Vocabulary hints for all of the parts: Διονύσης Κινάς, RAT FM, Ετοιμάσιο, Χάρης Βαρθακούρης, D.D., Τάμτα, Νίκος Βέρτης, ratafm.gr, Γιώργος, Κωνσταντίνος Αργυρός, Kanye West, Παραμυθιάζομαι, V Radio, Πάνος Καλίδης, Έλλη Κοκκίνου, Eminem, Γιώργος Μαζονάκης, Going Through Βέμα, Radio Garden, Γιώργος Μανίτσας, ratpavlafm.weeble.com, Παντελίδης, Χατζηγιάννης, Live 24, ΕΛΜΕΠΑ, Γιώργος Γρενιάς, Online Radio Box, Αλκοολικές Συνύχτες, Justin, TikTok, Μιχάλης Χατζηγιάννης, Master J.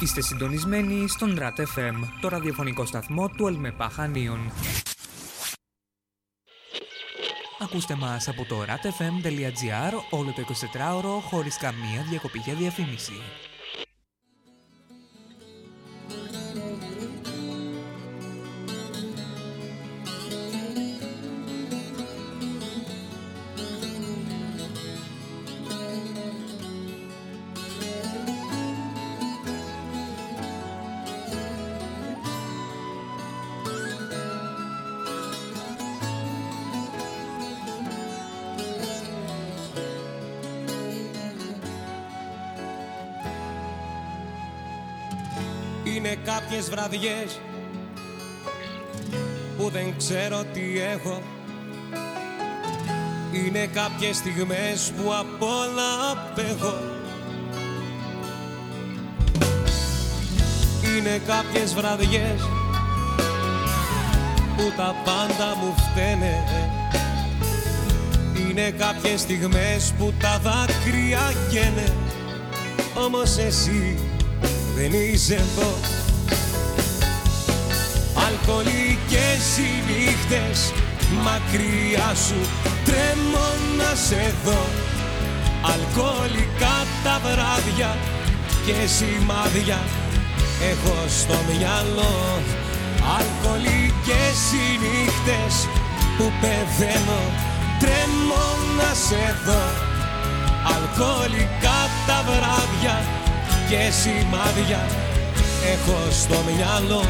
Είστε συντονισμένοι στον RAT FM, το ραδιοφωνικό σταθμό του ΕΛΜΕΠΑ Χανίων. Ακούστε μας από το ratafm.gr όλο το 24ωρο χωρίς καμία διακοπή για διαφήμιση. Είναι κάποιες βραδιές που δεν ξέρω τι έχω. Είναι κάποιες στιγμές που απ' όλα απέχω. Είναι κάποιες βραδιές που τα πάντα μου φταίνε. Είναι κάποιες στιγμές που τα δάκρυα καίνε. Όμως εσύ δεν είσαι εδώ. Αλκοολικές συνύχτες, μακριά σου τρέμω να σε δω. Αλκοολικά τα βράδια και σημάδια έχω στο μυαλό. Αλκοολικές συνύχτες που πεθαίνω, τρέμω να σε δω. Αλκοολικά τα βράδια και σημάδια έχω στο μυαλό.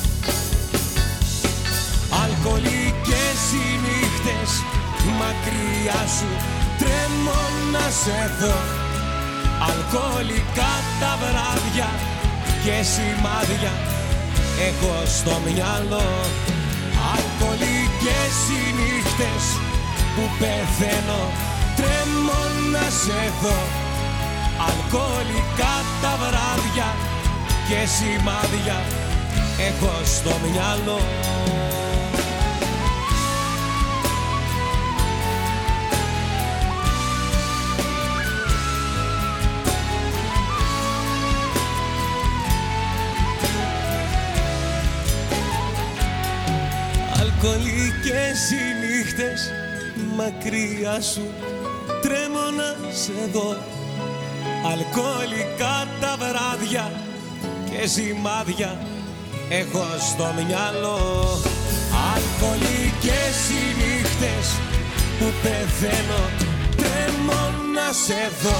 Αλκοολικές συνύχτες, μακριά σου τρέμω να σε δω. Αλκοολικά τα βράδια και σημάδια έχω στο μυαλό. Αλκοολικές συνύχτες που πεθαίνω, τρέμω να σε δω. Αλκοολικά τα βράδια και σημάδια έχω στο μυαλό. Αλκοολικές συνύχτες, μακριά σου τρέμω να σε δω. Αλκοολικά τα βράδια και σημάδια έχω στο μυαλό. Αλκοολικές συνύχτες που πεθαίνω, τρέμω να σε δω.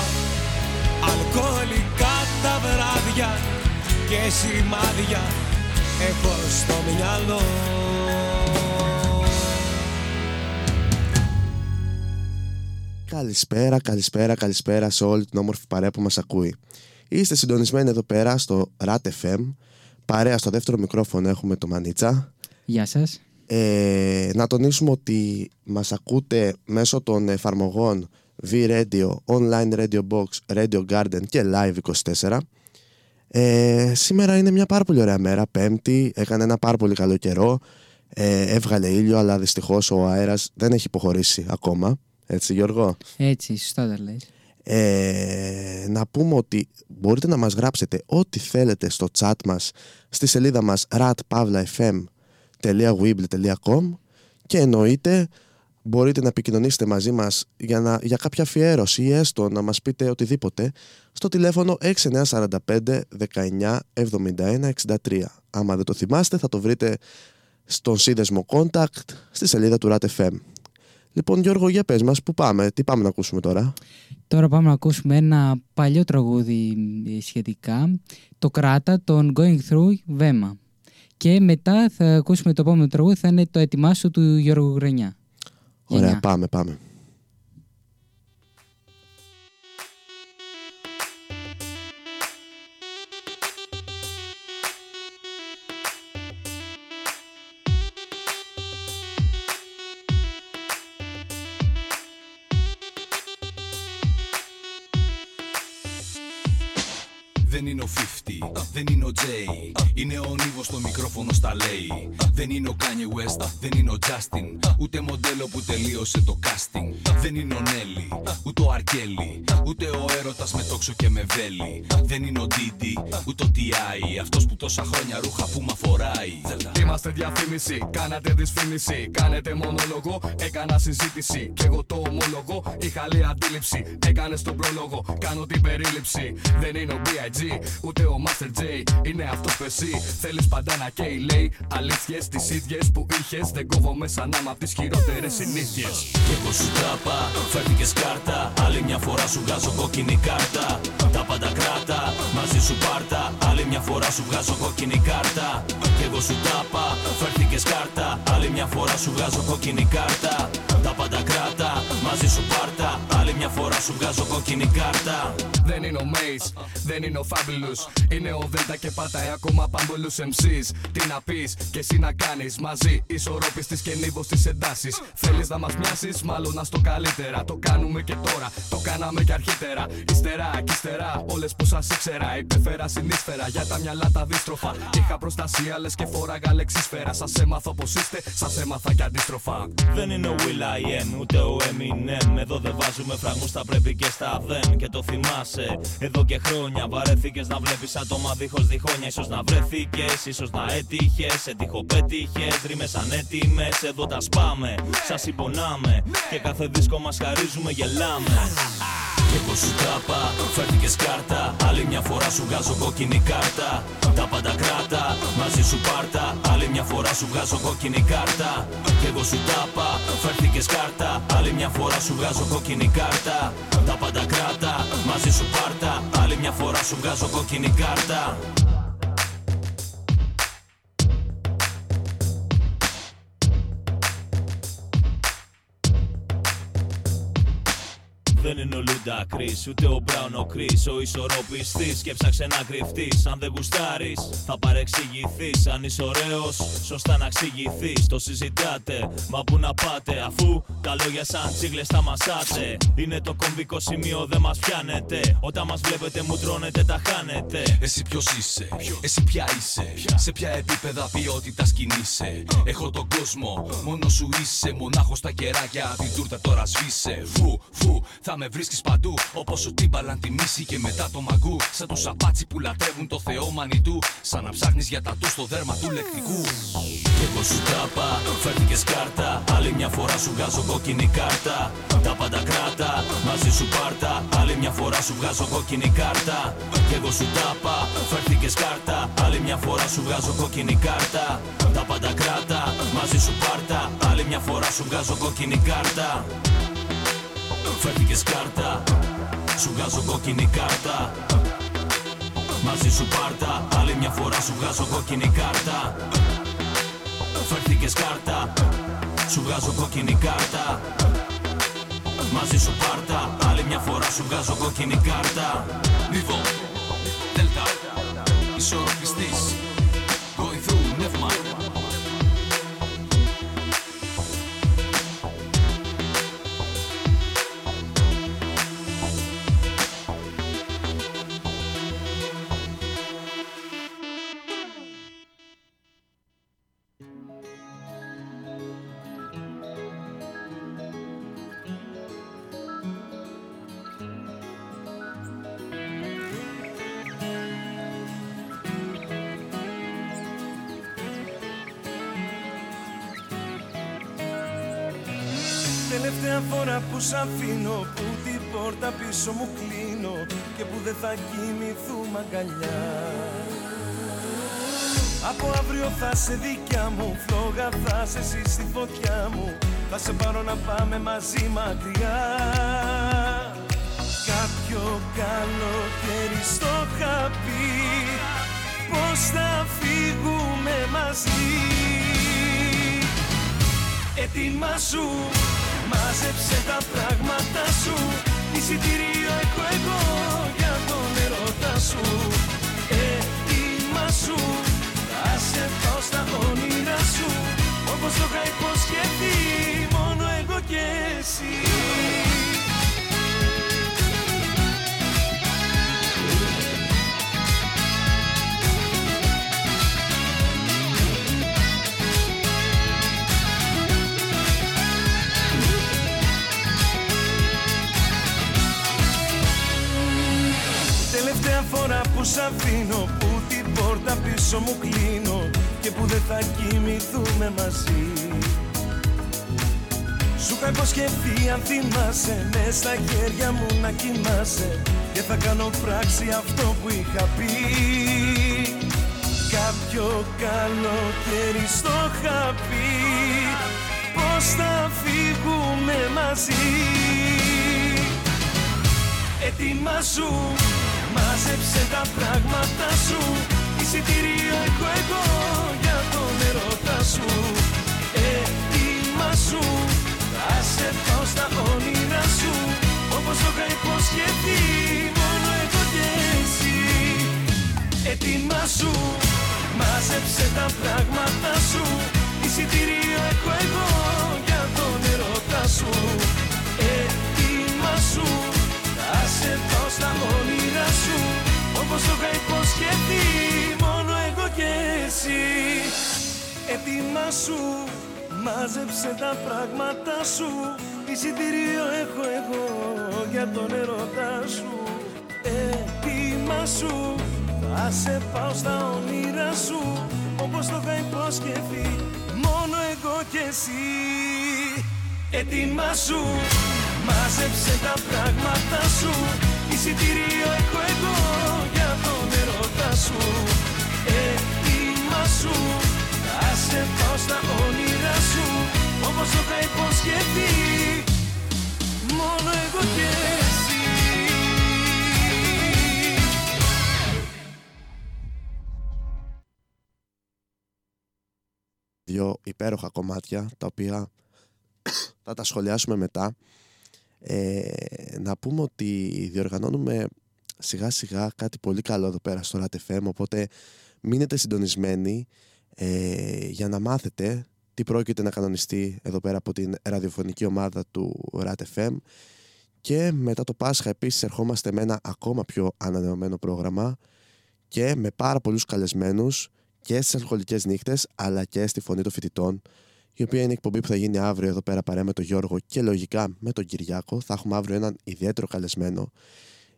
Αλκοολικά τα βράδια και σημάδια έχω στο μυαλό. Καλησπέρα σε όλη την όμορφη παρέα που μας ακούει. Είστε συντονισμένοι εδώ πέρα στο RAT FM. Παρέα στο δεύτερο μικρόφωνο έχουμε το Μανίτσα. Γεια σας. Να τονίσουμε ότι μας ακούτε μέσω των εφαρμογών V Radio, Online Radio Box, Radio Garden και Live 24. Σήμερα είναι μια πάρα πολύ ωραία μέρα, Πέμπτη. Έκανε ένα πάρα πολύ καλό καιρό. Έβγαλε ήλιο, αλλά δυστυχώς ο αέρας δεν έχει υποχωρήσει ακόμα. Έτσι, Γιώργο. Έτσι, σωστά τα λες. Να πούμε ότι μπορείτε να μας γράψετε ό,τι θέλετε στο chat μας, στη σελίδα μας ratpavlafm.weeble.com, και εννοείται μπορείτε να επικοινωνήσετε μαζί μας για κάποια αφιέρωση ή έστω να μας πείτε οτιδήποτε στο τηλέφωνο 6945 19 71 63. Άμα δεν το θυμάστε θα το βρείτε στον σύνδεσμο Contact στη σελίδα του RAT FM. Λοιπόν, Γιώργο, για πες μας, πού πάμε, τι πάμε να ακούσουμε τώρα? Τώρα πάμε να ακούσουμε ένα παλιό τραγούδι σχετικά, το Κράτα, τον Going Through Βέμα. Και μετά θα ακούσουμε το επόμενο τραγούδι, θα είναι το Ετοιμάσιο του Γιώργου Γρενιά. Ωραία, πάμε, πάμε. Δεν είναι ο 50, δεν είναι ο Jay. Είναι ο Νίβος στο μικρόφωνο στα λέει. Δεν είναι ο Kanye West, δεν είναι ο Justin. Ούτε μοντέλο που τελείωσε το casting. Δεν είναι ο Νέλη, ούτε ο Αρκέλη. Ούτε ο έρωτας με τόξο και με βέλη. Δεν είναι ο D.D., ούτε ο T.I. Αυτός που τόσα χρόνια ρούχα που μ' αφοράει. Είμαστε διαφήμιση, κάνατε δυσφήμιση. Κάνετε μονόλογο, έκανα συζήτηση. Κι εγώ το ομολογώ, είχα άλλη αντίληψη. Έκανες τον πρόλογο, κάνω την περίληψη. Δεν είναι ο B.I.G. ούτε ο Master J, είναι αυτός που εσύ θέλεις πάντα να καίει. Λέει αλήθειες τις ίδιες που είχες. Δεν κόβομαι σαν άμα απ' τις χειρότερες συνήθειες. Κι εγώ σου τράπα, φέρνηκες κάρτα. Άλλη μια φορά σου βγάζω κόκκινη κάρτα. Τα πάντα κράτα, μαζί σου πάρτα. Άλλη μια φορά σου βγάζω κόκκινη κάρτα. Κι εγώ σου τράπα, φέρνηκες κάρτα. Άλλη μια φορά σου βγάζω κόκκινη κάρτα. Τα πάντα κράτα, μαζί σου πάρτα. Άλλη μια φορά σου βγάζω κόκκινη κάρτα. Δεν είναι ο Μέις, δεν είναι ο Φάμπιλους. Είναι ο Δέντα και πατάει ακόμα πάμπολους MCs. Τι να πεις και εσύ να κάνεις, μαζί ισορρόπης της και νύβος της εντάσεις. Θέλεις να μας μοιάσεις, μάλλον ας το καλύτερα. Το κάνουμε και τώρα, το κάναμε και αρχίτερα. Ύστερα κι ύστερα, όλες που σας ήξερα. Υπέφερα συνείσφαιρα για τα μυαλά τα δύστροφα. Είχα προστασία λες και φοράγα λεξίσφαιρα. Σας έμαθα όπως είστε, σας έμαθα κι αντίστροφα. Δεν είναι ο Will.i.am ούτε ο Eminem. Εδώ δεν βάζουμε φραγμούς, τα πρέπει και στα δεν. Και το θυμάσαι, εδώ και χρόνια βαρέθηκες να βλέπεις άτομα δίχως διχόνια. Ίσως να βρέθηκες, ίσως να έτυχες. Ετυχοπέτυχες, ρήμες ανέτοιμες. Εδώ τα σπάμε, σας υπονάμε. Και κάθε δίσκο μας χαρίζουμε, γελάμε. Κι εγώ σου τράπα, φέρνηκες κάρτα. Άλλη μια φορά σου βγάζω κόκκινη κάρτα. Τα πάντα κράτα, μαζί σου πάρτα. Άλλη μια φορά σου βγάζω κόκκινη κάρτα. Κι εγώ σου τάπα, φέρνηκες κάρτα. Άλλη μια φορά σου βγάζω κόκκινη κάρτα. Τα πάντα κράτα, μαζί σου πάρτα. Άλλη μια φορά σου βγάζω κόκκινη κάρτα. Δεν είναι ο Λούντα Κρίς, ούτε ο Μπράουν ο Κρίς. Ο ισορροπιστής και ψάξε να κρυφτείς. Αν δεν γουστάρεις θα παρεξηγηθείς. Αν είσαι ωραίος σωστά να εξηγηθείς. Το συζητάτε, μα που να πάτε, αφού τα λόγια σαν τσίγλες τα μασάτε. Είναι το κομβικό σημείο, δεν μας πιάνετε. Όταν μας βλέπετε μου τρώνετε, τα χάνετε. Εσύ ποιος είσαι, εσύ ποια είσαι, σε ποια επίπεδα ποιότητας κινείσαι. Έχω τον κόσμο, μόνο σου είσαι. Μονάχος τα κεράκια, την τούρτα τώρα σβήσε. Φου, φου, θα με βρίσκεις παντού, όπως ο Τίμπαλαν τη μίση και μετά το μαγκού. Σαν τους απάτσι που λατρεύουν το Θεό Μανιτού. Σαν να ψάχνεις για τατού στο δέρμα του λεκτικού. Κι εγώ σου τράπα, φέρνηκες κάρτα. Άλλη μια φορά σου βγάζω κόκκινη κάρτα. Τα πάντα κράτα, μαζί σου πάρτα. Άλλη μια φορά σου βγάζω κόκκινη κάρτα. Κι εγώ σου τράπα, φέρνηκες κάρτα. Άλλη μια φορά σου βγάζω κόκκινη κάρτα. Τα πάντα κράτα, μαζί σου πάρτα. Άλλη μια φορά σου βγάζω κόκκινη κάρτα. Φέρνηκες κάρτα, σου βγάζω κόκκινη κάρτα. Μαζί σου πάρτα, άλλη μια φορά σου βγάζω κόκκινη κάρτα. Φέρνηκες κάρτα, σου βγάζω κόκκινη κάρτα. Μαζί σου πάρτα, άλλη μια φορά σου βγάζω κόκκινη κάρτα. Νίβο, Δέλτα, ισορροπιστής, going through νεύμα. τελευταία φορά που σ' αφήνω, που την πόρτα πίσω μου κλείνω και που δεν θα κοιμηθούμε αγκαλιά. Από αύριο θα σε δικιά μου, φλόγα θα σε εσύ στη φωτιά μου, θα σε πάρω να πάμε μαζί μακριά. Κάποιο καλοκαίρι στο χαπί, πώς θα φύγουμε μαζί. Ετοιμάσου, μάζεψε τα πράγματα σου, εισιτήριο έχω εγώ για τον ερώτα σου. Ετοιμάσου, θα σε πάω στα όνειρά σου, όπως το είχα υποσχεθεί, μόνο εγώ και εσύ. Τελευταία φορά που σ' αφήνω, που την πόρτα πίσω μου κλείνω και που δεν θα κοιμηθούμε μαζί. Σου είχα υποσχεθεί, αν θυμάσαι, μες στα χέρια μου να κοιμάσαι και θα κάνω πράξη αυτό που είχα πει. Κάποιο καλοκαίρι στο χαπί, πώς θα φύγουμε μαζί. Ετοιμάσου, μάζεψε τα πράγματα σου, εισιτήριο έχω εγώ για τον ερώτα σου. Ετοιμάσου, θα σε πάω στα όνειρά σου, όπως το είχα υποσχεθεί, μόνο εγώ και εσύ. Ετοιμάσου, μάζεψε τα πράγματα σου, εισιτήριο έχω εγώ για τον ερώτα σου. Ετοιμάσου, θα σε πάω στα όνειρά σου, όπως το είχα υποσχεθεί, μόνο εγώ και εσύ. Ετοιμάσου, μάζεψε τα πράγματα σου, εισιτήριο έχω εγώ για τον ερώτα σου. Ετοιμάσου, θα σε πάω στα όνειρά σου, όπως το είχα υποσχεθεί, μόνο εγώ και εσύ. Ετοιμάσου, μάζεψε τα πράγματα σου, εισιτήριο έχω εγώ για τον ερώτα σου. Ετοιμάσου, θα σε πάω στα όνειρά σου, όπως το είχα υποσχεθεί, μόνο εγώ και εσύ. Δύο υπέροχα κομμάτια, τα οποία θα τα σχολιάσουμε μετά. Να πούμε ότι διοργανώνουμε σιγά σιγά κάτι πολύ καλό εδώ πέρα στο RAT FM, οπότε μείνετε συντονισμένοι για να μάθετε τι πρόκειται να κανονιστεί εδώ πέρα από την ραδιοφωνική ομάδα του RAT FM. Και μετά το Πάσχα επίσης ερχόμαστε με ένα ακόμα πιο ανανεωμένο πρόγραμμα και με πάρα πολλούς καλεσμένους και στις Αλκοολικές Νύχτες αλλά και στη Φωνή των Φοιτητών, η οποία είναι η εκπομπή που θα γίνει αύριο εδώ πέρα παρέα με τον Γιώργο και λογικά με τον Κυριάκο. Θα έχουμε αύριο έναν ιδιαίτερο καλεσμένο.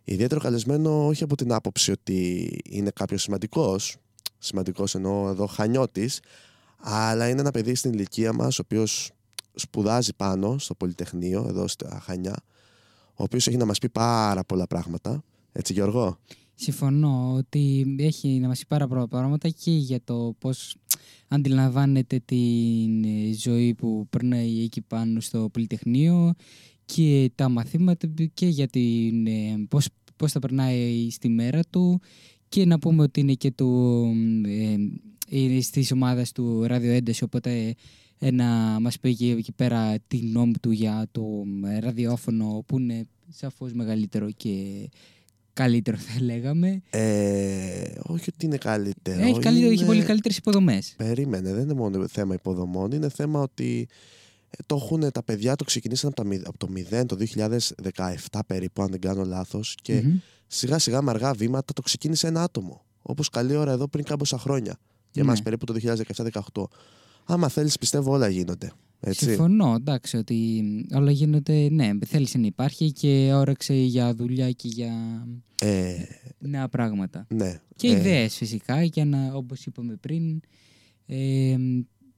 Ιδιαίτερο καλεσμένο όχι από την άποψη ότι είναι κάποιος σημαντικός εννοώ εδώ Χανιώτης, αλλά είναι ένα παιδί στην ηλικία μας, ο οποίος σπουδάζει πάνω στο Πολυτεχνείο, εδώ στα Χανιά, ο οποίος έχει να μας πει πάρα πολλά πράγματα. Έτσι Γιώργο? Συμφωνώ ότι έχει να μας πει πάρα πολλά πράγματα και για το πώς αντιλαμβάνεται την ζωή που περνάει εκεί πάνω στο Πολυτεχνείο και τα μαθήματα και για την πώς θα περνάει στη μέρα του, και να πούμε ότι είναι και στις ομάδες του ραδιοένταση, οπότε να μας πει και εκεί πέρα τη γνώμη του για το ραδιόφωνο που είναι σαφώς μεγαλύτερο και καλύτερο θα λέγαμε. Όχι ότι είναι καλύτερο. Έχει πολύ καλύτερες υποδομές. Περίμενε, δεν είναι μόνο θέμα υποδομών. Είναι θέμα ότι το έχουν τα παιδιά, το ξεκινήσαν από το 0, το 2017 περίπου, αν δεν κάνω λάθος. Και σιγά σιγά με αργά βήματα το ξεκίνησε ένα άτομο. Όπως καλή ώρα εδώ πριν κάμποσα χρόνια. Για εμάς περίπου το 2017-18. Άμα θέλεις, πιστεύω όλα γίνονται. Έτσι. Συμφωνώ, εντάξει, ότι όλα γίνονται, ναι, θέληση να υπάρχει και όρεξη για δουλειά και για νέα πράγματα. Ναι, και ιδέες φυσικά, για να, όπως είπαμε πριν,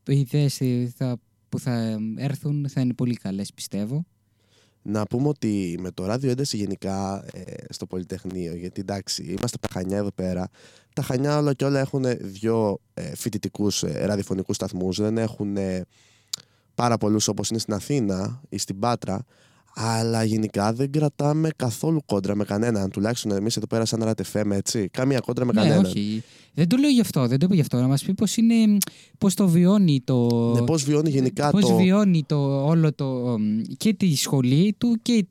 ιδέες θα που θα έρθουν θα είναι πολύ καλές, πιστεύω. Να πούμε ότι με το ράδιο ένταση γενικά στο Πολυτεχνείο, γιατί εντάξει, είμαστε τα Χανιά εδώ πέρα. Τα Χανιά όλα και όλα έχουν δύο φοιτητικούς ραδιοφωνικούς σταθμούς. Δεν έχουν πάρα πολλούς όπως είναι στην Αθήνα ή στην Πάτρα. Αλλά γενικά δεν κρατάμε καθόλου κόντρα με κανέναν. Τουλάχιστον εμείς εδώ πέρα, σαν RAT FM, έτσι. Καμία κόντρα με κανέναν. Όχι. Δεν το λέω γι' αυτό. Δεν το είπα γι' αυτό. Να μας πει πώς είναι. Πώς το βιώνει το. Ναι, πώς βιώνει γενικά πώς το. Πώς βιώνει το όλο το. Και τη σχολή του και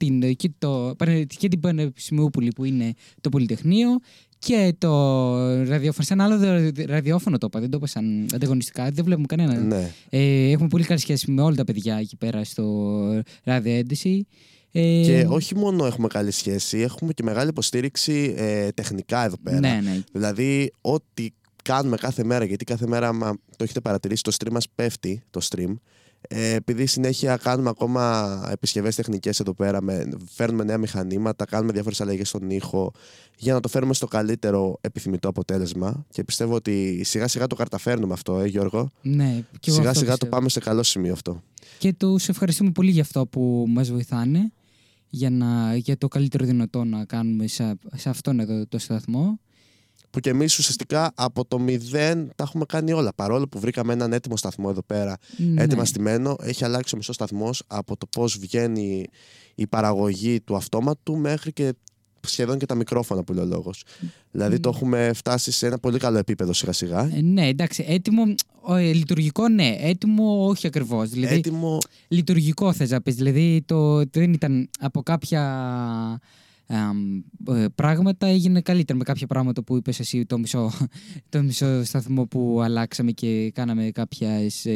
την Πανεπιστημιούπολη που είναι το Πολυτεχνείο και το ραδιόφωνο. Σαν άλλο ραδιόφωνο το είπα. Δεν το είπα σαν ανταγωνιστικά. Δεν βλέπουμε κανέναν. Ναι. Έχουμε πολύ καλή σχέση με όλα τα παιδιά εκεί πέρα στο ράδιο ένταση. Και όχι μόνο έχουμε καλή σχέση, έχουμε και μεγάλη υποστήριξη τεχνικά εδώ πέρα. Ναι, ναι. Δηλαδή, ό,τι κάνουμε κάθε μέρα, γιατί κάθε μέρα, άμα το έχετε παρατηρήσει, το stream μας πέφτει, το stream. Επειδή συνέχεια κάνουμε ακόμα επισκευές τεχνικές εδώ πέρα, φέρνουμε νέα μηχανήματα, κάνουμε διάφορες αλλαγές στον ήχο, για να το φέρουμε στο καλύτερο επιθυμητό αποτέλεσμα. Και πιστεύω ότι σιγά σιγά το καταφέρνουμε αυτό, Γιώργο. Ναι, και σιγά σιγά πιστεύω. Το πάμε σε καλό σημείο αυτό. Και τους ευχαριστούμε πολύ για αυτό που μας βοηθάνε. Για το καλύτερο δυνατό να κάνουμε σε αυτόν εδώ το σταθμό. Που και εμείς ουσιαστικά από το μηδέν τα έχουμε κάνει όλα. Παρόλο που βρήκαμε έναν έτοιμο σταθμό εδώ πέρα, ναι. Έτοιμα στημένο, έχει αλλάξει ο μισός σταθμός από το πώς βγαίνει η παραγωγή του αυτόματου μέχρι και σχεδόν και τα μικρόφωνα που λέει ο λόγος. Δηλαδή το έχουμε φτάσει σε ένα πολύ καλό επίπεδο σιγά σιγά. Ναι, εντάξει, έτοιμο, λειτουργικό ναι, έτοιμο όχι ακριβώς. Δηλαδή, έτοιμο. Λειτουργικό θες να πεις, δηλαδή δεν ήταν από κάποια πράγματα έγινε καλύτερα με κάποια πράγματα που είπες εσύ το μισό σταθμό που αλλάξαμε και κάναμε κάποιες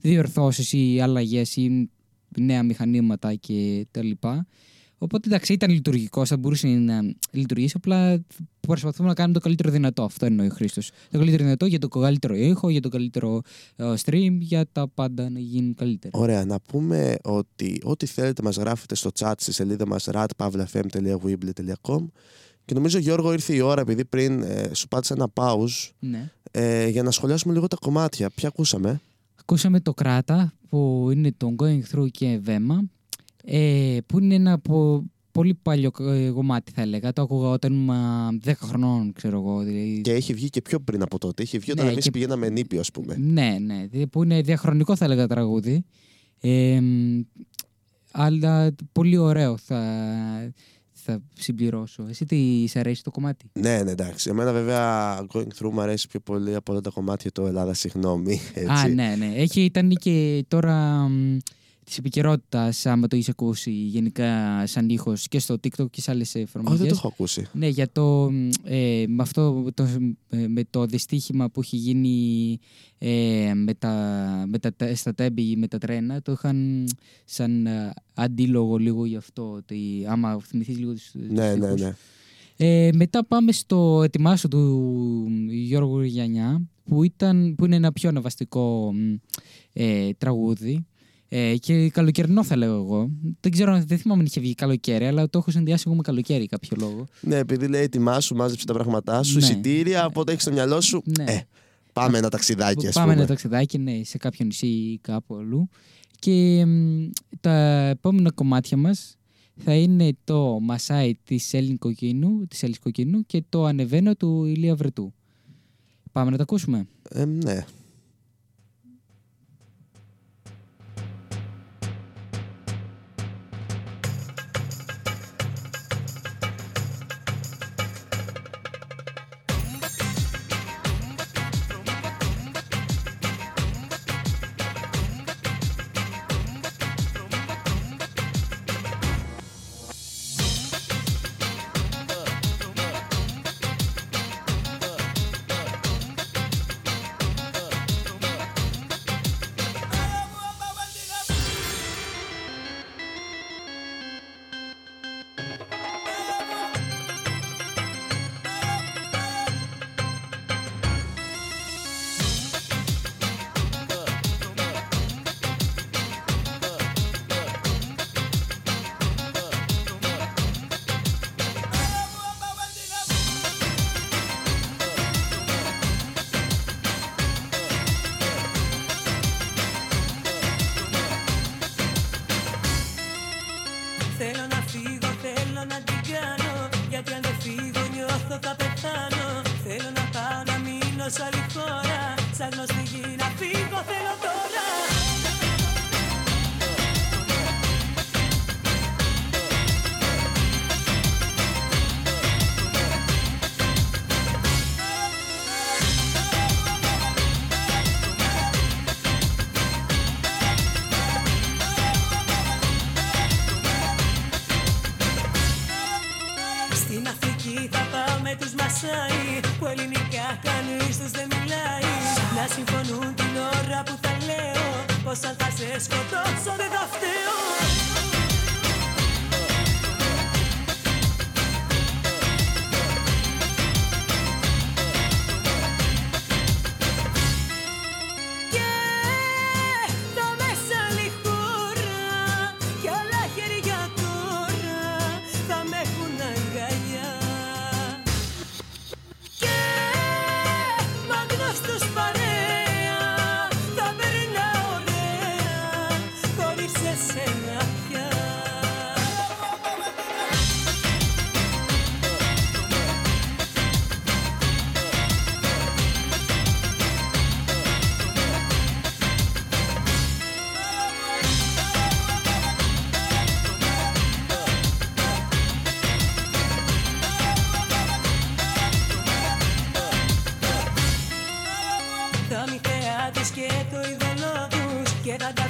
διορθώσεις ή αλλαγές ή νέα μηχανήματα και τα λοιπά. Οπότε εντάξει, ήταν λειτουργικό, θα μπορούσε να λειτουργήσει. Απλά προσπαθούμε να κάνουμε το καλύτερο δυνατό. Αυτό εννοεί ο Χρήστος. Το καλύτερο δυνατό για το καλύτερο ήχο, για το καλύτερο stream, για τα πάντα να γίνουν καλύτερα. Ωραία. Να πούμε ότι ό,τι θέλετε μας γράφετε στο chat στη σελίδα μας ratpavlafm.weeble.com. Και νομίζω, Γιώργο, ήρθε η ώρα, επειδή πριν σου πάτησα ένα pause, ναι. Για να σχολιάσουμε λίγο τα κομμάτια. Ποια ακούσαμε? Ακούσαμε το Κράτα, που είναι το Going Through και Βέμα. Που είναι ένα πολύ παλιό κομμάτι, θα έλεγα. Το άκουγα όταν ήμουν 10 χρονών, ξέρω εγώ. Δηλαδή. Και έχει βγει και πιο πριν από τότε. Έχει βγει όταν εμείς πηγαίναμε νήπιο, ας πούμε. Ναι, ναι. Που είναι διαχρονικό, θα έλεγα, τραγούδι. Αλλά πολύ ωραίο θα συμπληρώσω. Εσύ τι σ' αρέσει το κομμάτι? Ναι, ναι, εντάξει. Εμένα βέβαια Going Through μου αρέσει πιο πολύ από όλα τα κομμάτια του Ελλάδα, συγγνώμη. Έτσι. Α, ναι, ναι. Ήταν και τώρα της επικαιρότητας, άμα το είσαι ακούσει γενικά σαν ήχος και στο TikTok και σε άλλες εφαρμογές. Όχι, δεν το έχω ακούσει. Ναι, για με το δυστύχημα που έχει γίνει στα τέμπη με τα τρένα, το είχαν σαν αντίλογο λίγο γι' αυτό, ότι άμα θυμηθείς λίγο τους στίχους. Ναι, ναι. Μετά πάμε στο Ετοιμάσιο του Γιώργου Γρενιά, που είναι ένα πιο αναβαστικό τραγούδι. Και καλοκαιρινό, θα λέω εγώ. Δεν ξέρω, δεν θυμάμαι αν είχε βγει καλοκαίρι, αλλά το έχω συνδυάσει εγώ με καλοκαίρι κάποιο λόγο. Ναι, επειδή λέει τιμά σου, μάζεψε τα πράγματά σου, ναι. Εισιτήρια, από ό,τι έχει στο μυαλό σου. Ναι. Πάμε ένα ταξιδάκι, ας πούμε. Πάμε ένα ταξιδάκι, ναι, σε κάποιο νησί ή κάπου αλλού. Και τα επόμενα κομμάτια μας θα είναι το Μασάι της Έλλης Κοκκίνου και το Ανεβαίνω του Ηλία Βρετού. Πάμε να τα ακούσουμε. Ναι. κάνω. Γιατί αν δεν φύγω νιώθω θα πεθάνω. Θέλω να πάω να μείνω σε άλλη χώρα. Σαν γνωστή γη να φύγω θέλω τώρα. Που ελληνικά κανείς τους δεν μιλάει. Να συμφωνούν την ώρα που θα λέω πως αν θα σε σκοτώσω δεν θα φταίω.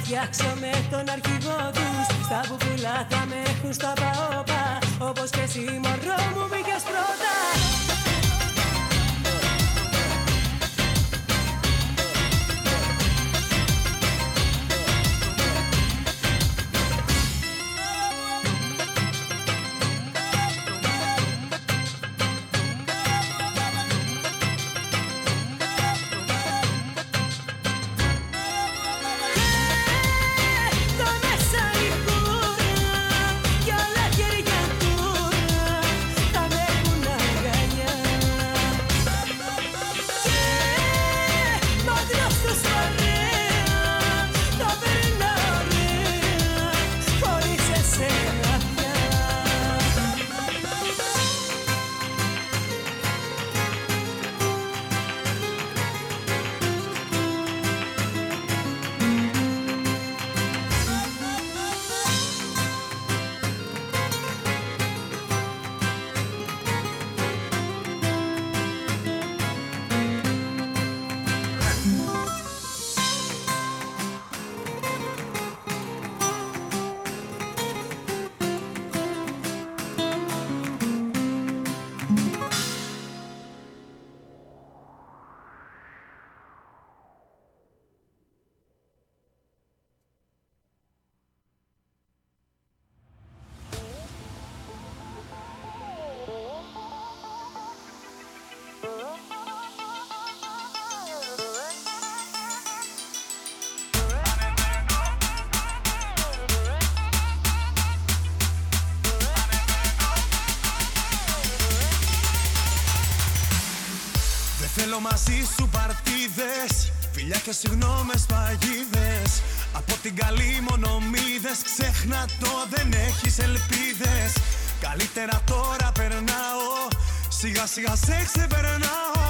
Φτιάξω με τον αρχηγό τους. Στα βουβουλά θα με έχουν στα παόπα. Όπως και εσύ μωρό μου μπήκες πρώτα. Μαζί σου παρτίδες, φιλιά και συγγνώμες παγίδες. Από την καλή μονομίδες, ξέχνα το δεν έχεις ελπίδες. Καλύτερα τώρα περνάω, σιγά σιγά σε ξεπερνάω.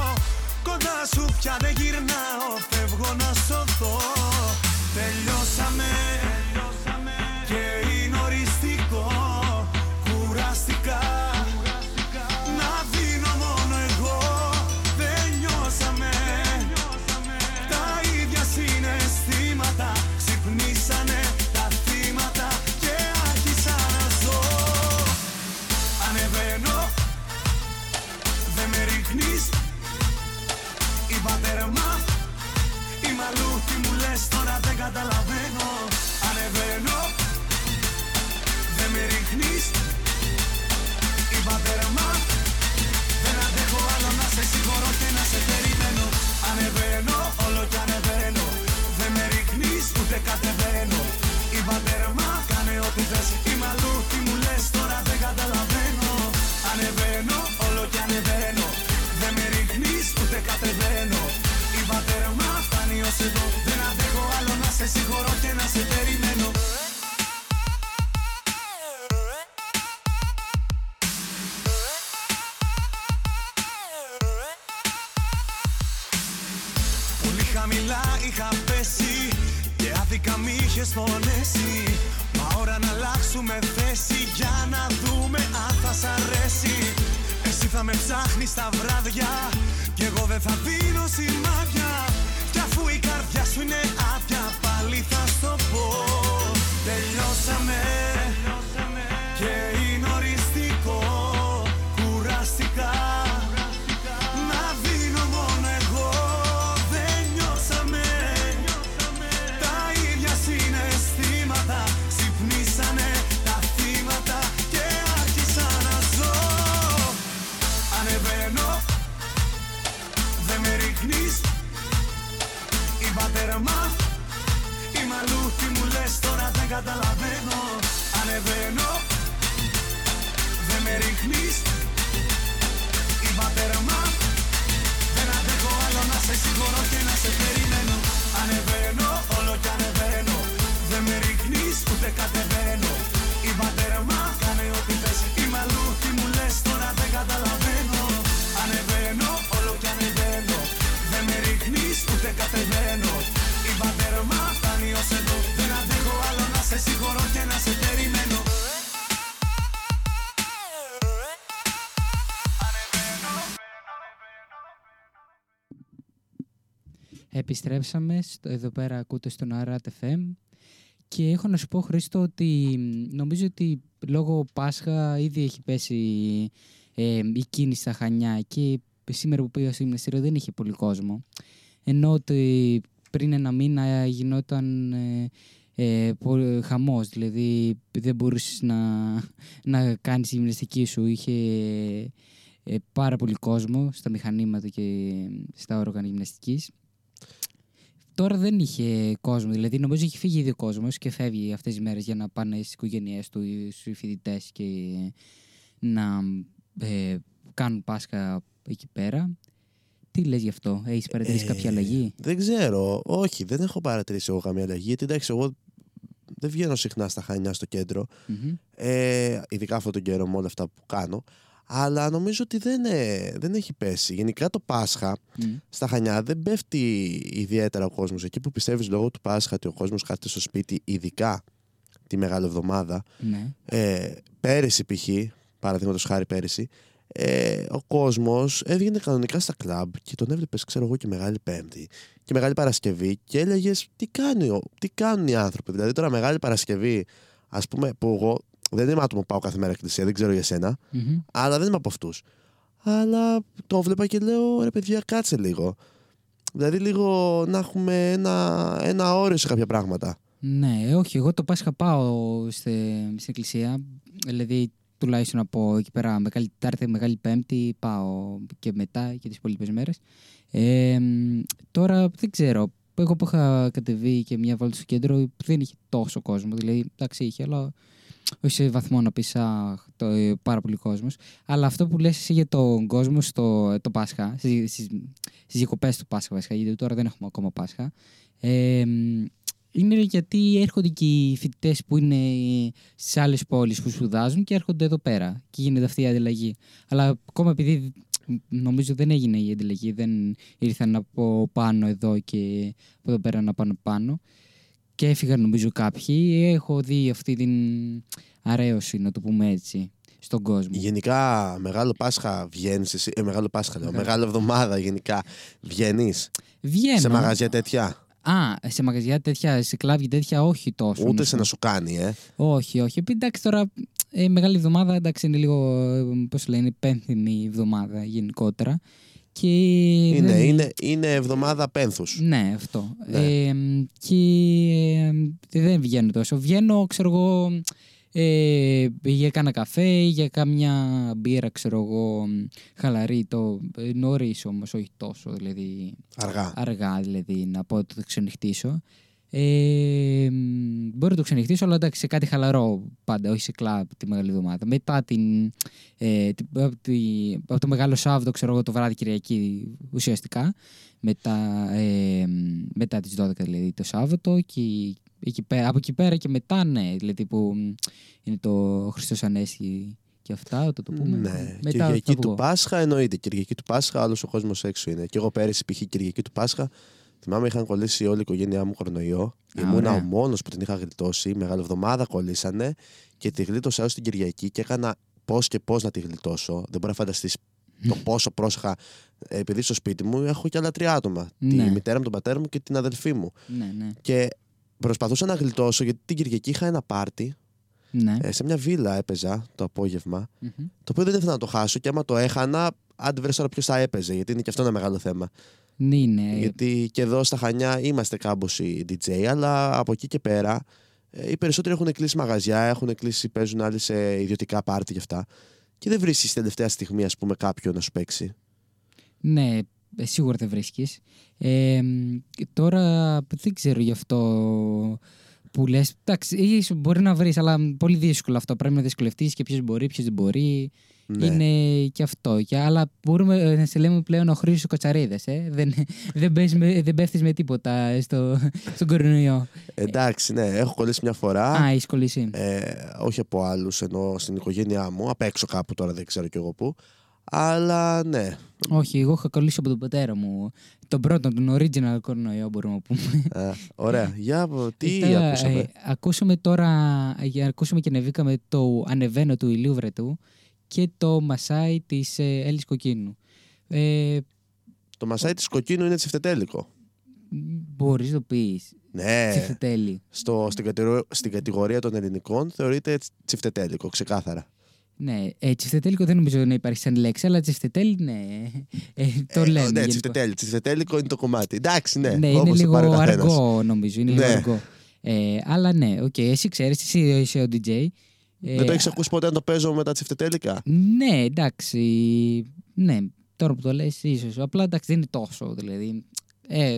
Κοντά σου πια δεν γυρνάω, φεύγω να σωθώ. Τελειώσαμε, τελειώσαμε και είναι οριστικό. Κουραστικά καταλαβαίνω, ανεβαίνω, δεν με ρίχνεις, είπα τέρμα, δεν αντέχω άλλο να σε συγχωρώ και να σε περιμένω. Ανεβαίνω, όλο κι ανεβαίνω, δεν με ρίχνεις, ούτε κατεβαίνω, είπα τέρμα, κάνε ό,τι θες, είμαι αλλού, τι μου λες, τώρα δεν καταλαβαίνω. Ανεβαίνω, όλο κι ανεβαίνω, δεν με ρίχνεις, ούτε κατεβαίνω, είπα χαμηλά είχα πέσει και άδικα μ' είχες πονέσει. Μα ώρα να αλλάξουμε θέση για να δούμε αν θα σ' αρέσει. Εσύ θα με ψάχνεις τα βράδια και εγώ δεν θα δίνω σημάδια. Κι αφού η καρδιά σου είναι άδεια πάλι θα στο πω. Τελειώσαμε, τελειώσαμε και είναι οριστικό. Κουραστικά, κουραστικά να δίνω μόνο εγώ. Δεν νιώσαμε, τελειώσαμε τα ίδια συναισθήματα. Ξυπνήσανε τα θύματα και άρχισα να ζω. Ανεβαίνω, δεν με ρίχνεις. Είπα τέρμα, η μαλούχη μου λες τώρα δεν καταλαβαίνω. Ανεβαίνω, δεν με ρίχνεις. Είπα τέρμα, δεν αντέχω άλλο να σε συγχωρώ και να σε περιμένω. Ανεβαίνω, όλο κι ανεβαίνω, δεν με ρίχνεις ούτε κατεβαίνω. Είπα τέρμα, κάνε ό,τι θες, η μαλούχη μου λες τώρα δεν καταλαβαίνω. Ανεβαίνω, όλο κι ανεβαίνω, δεν με ρίχνεις ούτε κατεβαίνω. Η πατέρμα φτάνει ως εδώ. Δεν αντέχω άλλο να σε συγχωρώ και να σε περιμένω. Επιστρέψαμε, εδώ πέρα ακούτε στον RAT FM. Και έχω να σου πω, Χρήστο, ότι νομίζω ότι λόγω Πάσχα ήδη έχει πέσει η κίνηση στα Χανιά. Και σήμερα που πήγα στο γυμναστήριο δεν είχε πολύ κόσμο, ενώ ότι πριν ένα μήνα γινόταν χαμός, δηλαδή δεν μπορούσες να κάνεις τη γυμναστική σου, είχε πάρα πολύ κόσμο στα μηχανήματα και στα όργανα γυμναστικής. Τώρα δεν είχε κόσμο, δηλαδή νομίζω έχει φύγει ήδη ο κόσμος και φεύγει αυτές τις μέρες για να πάνε στις οικογένειές του, στους φοιτητές και να κάνουν Πάσχα εκεί πέρα. Τι λες γι' αυτό, έχεις παρατηρήσει κάποια αλλαγή? Δεν ξέρω, όχι, δεν έχω παρατηρήσει εγώ καμία αλλαγή. Γιατί εντάξει, εγώ δεν βγαίνω συχνά στα Χανιά στο κέντρο, ειδικά αυτόν τον καιρό με όλα αυτά που κάνω. Αλλά νομίζω ότι δεν έχει πέσει. Γενικά το Πάσχα στα Χανιά δεν πέφτει ιδιαίτερα ο κόσμος. Εκεί που πιστεύεις λόγω του Πάσχα ότι ο κόσμος κάθεται στο σπίτι, ειδικά τη Μεγάλη Εβδομάδα, πέρυσι π.χ., παραδείγματος χάρη πέρυσι, ο κόσμος έβγαινε κανονικά στα κλαμπ και τον έβλεπες, ξέρω εγώ, και Μεγάλη Πέμπτη και Μεγάλη Παρασκευή και έλεγες τι κάνουν οι άνθρωποι. Δηλαδή τώρα Μεγάλη Παρασκευή, ας πούμε, που εγώ δεν είμαι άτομο που πάω κάθε μέρα εκκλησία, δεν ξέρω για σένα, αλλά δεν είμαι από αυτούς. Αλλά το βλέπα και λέω, ρε παιδιά, κάτσε λίγο. Δηλαδή λίγο να έχουμε ένα όριο σε κάποια πράγματα. Ναι, όχι, εγώ το Πάσχα πάω στην εκκλησία, δηλαδή τουλάχιστον από εκεί πέρα, Μεγάλη Τετάρτη, Μεγάλη Πέμπτη, πάω και μετά και τις υπόλοιπες μέρες. Τώρα δεν ξέρω. Εγώ που είχα κατεβεί και μια βόλτα στο κέντρο, δεν είχε τόσο κόσμο. Δηλαδή, εντάξει, είχε, αλλά όχι σε βαθμό να πεις πάρα πολύ κόσμος. Αλλά αυτό που λες εσύ για τον κόσμο το Πάσχα, στις διακοπές του Πάσχα, γιατί τώρα δεν έχουμε ακόμα Πάσχα. Είναι γιατί έρχονται και οι φοιτητές που είναι στις άλλες πόλεις που σπουδάζουν και έρχονται εδώ πέρα και γίνεται αυτή η ανταλλαγή. Αλλά ακόμα επειδή νομίζω δεν έγινε η ανταλλαγή, δεν ήρθαν από πάνω εδώ και από εδώ πέρα να πάνε πάνω και έφυγαν νομίζω κάποιοι. Έχω δει αυτή την αρέωση, να το πούμε έτσι, στον κόσμο. Γενικά, Μεγάλο Πάσχα βγαίνεις εσύ? Μεγάλο Πάσχα λέω, Μεγάλη Εβδομάδα γενικά βγαίνεις? Βγαίνω. Σε μαγαζιά τέτοια? Σε μαγαζιά τέτοια, σε κλάβια τέτοια, όχι τόσο. Ούτε σε να σου κάνει, Όχι, όχι. Εντάξει, τώρα Μεγάλη Εβδομάδα, εντάξει, είναι λίγο, πώς λένε, πένθυμη εβδομάδα γενικότερα. Και είναι εβδομάδα πένθους. Ναι, αυτό. Ναι. Και δεν βγαίνω τόσο. Βγαίνω, ξέρω εγώ, για κάνα καφέ, για κάμια μπύρα, ξέρω εγώ, χαλαρή, νωρίς όμως, όχι τόσο, δηλαδή αργά δηλαδή, να πω ότι το ξενυχτήσω. Μπορώ να το ξενυχτήσω, αλλά εντάξει, σε κάτι χαλαρό πάντα, όχι σε κλαμπ τη Μεγάλη Εβδομάδα. Μετά από το Μεγάλο Σάββατο, ξέρω εγώ, το βράδυ, Κυριακή ουσιαστικά, μετά τις 12 δηλαδή το Σάββατο, και από εκεί πέρα και μετά, ναι, δηλαδή που είναι το Χριστός Ανέστη και αυτά, όταν το πούμε. Ναι, μετά, Κυριακή του Πάσχα εννοείται. Κυριακή του Πάσχα, άλλος ο κόσμος έξω είναι. Και εγώ πέρυσι, π.χ. Κυριακή του Πάσχα, Θυμάμαι είχαν κολλήσει όλη η οικογένειά μου κορονοϊό. Ήμουνα ο μόνος που την είχα γλιτώσει. Μεγάλη εβδομάδα κολλήσανε και τη γλίτωσα έως την Κυριακή και έκανα πώς και πώς να τη γλιτώσω. Δεν μπορεί να φανταστείς το πόσο πρόσεχα. Επειδή στο σπίτι μου έχω και άλλα 3 άτομα. Ναι. Τη μητέρα μου, τον πατέρα μου και την αδελφή μου. Ναι, ναι. Και προσπαθούσα να γλιτώσω γιατί την Κυριακή είχα ένα πάρτι. Ναι. Σε μια βίλα έπαιζα το απόγευμα. Mm-hmm. Το οποίο δεν ήθελα να το χάσω και άμα το έχανα, αντιβρέσαρα ποιος θα έπαιζε. Γιατί είναι και αυτό ένα μεγάλο θέμα. Ναι. Γιατί και εδώ στα Χανιά είμαστε κάμποσοι DJ, αλλά από εκεί και πέρα οι περισσότεροι έχουν κλείσει μαγαζιά, έχουν κλείσει, παίζουν άλλοι σε ιδιωτικά πάρτι και αυτά. Και δεν βρίσκεις τελευταία στιγμή, ας πούμε, κάποιον να σου παίξει. Ναι, σίγουρα δεν βρίσκεις. Τώρα δεν ξέρω γι' αυτό που λες. Εντάξει, μπορεί να βρεις, αλλά πολύ δύσκολο αυτό. Πρέπει να δυσκολευτείς και ποιος μπορεί, ποιος δεν μπορεί. Ναι. Είναι και αυτό. Και άλλα μπορούμε να σε λέμε πλέον ο Χρήστος ο Κοτσαρίδας. Δεν πέφτεις με τίποτα στον κορονοϊό. Εντάξει, ναι, έχω κολλήσει μια φορά. Α, έχεις κολλήσει. Όχι από άλλους, ενώ στην οικογένειά μου. Απ' έξω κάπου τώρα, δεν ξέρω κι εγώ πού. Αλλά ναι. Όχι, εγώ είχα κολλήσει από τον πατέρα μου. Τον πρώτο, τον original κορονοϊό, μπορούμε να πούμε. Ωραία. Για τι ακούσαμε. Ακούσαμε και ανεβήκαμε το Ανεβαίνω του Ηλίου Βρετού και το Μασάι της Έλλης Κοκκίνου. Το Μασάι της Κοκκίνου είναι τσιφτετέλικο. Μπορείς να το πεις. Ναι. Τσιφτετέλι. Στην κατηγορία των ελληνικών θεωρείται τσιφτετέλικο, ξεκάθαρα. Ναι, τσιφτετέλικο δεν νομίζω να υπάρχει σαν λέξη, αλλά τσιφτετέλι, ναι. Το λέμε. Ναι, τσιφτετέλικο είναι το κομμάτι. Εντάξει, ναι. Ναι, είναι λίγο αργό νομίζω. Είναι λίγο αργό. Αλλά ναι, οκ, εσύ ξέρεις, εσύ είσαι ο DJ. Δεν το έχεις ακούσει ποτέ να το παίζω με τα τσιφτετέλικα. Ναι, εντάξει. Ναι, τώρα που το λες, ίσως. Απλά εντάξει, δεν είναι τόσο. Δηλαδή.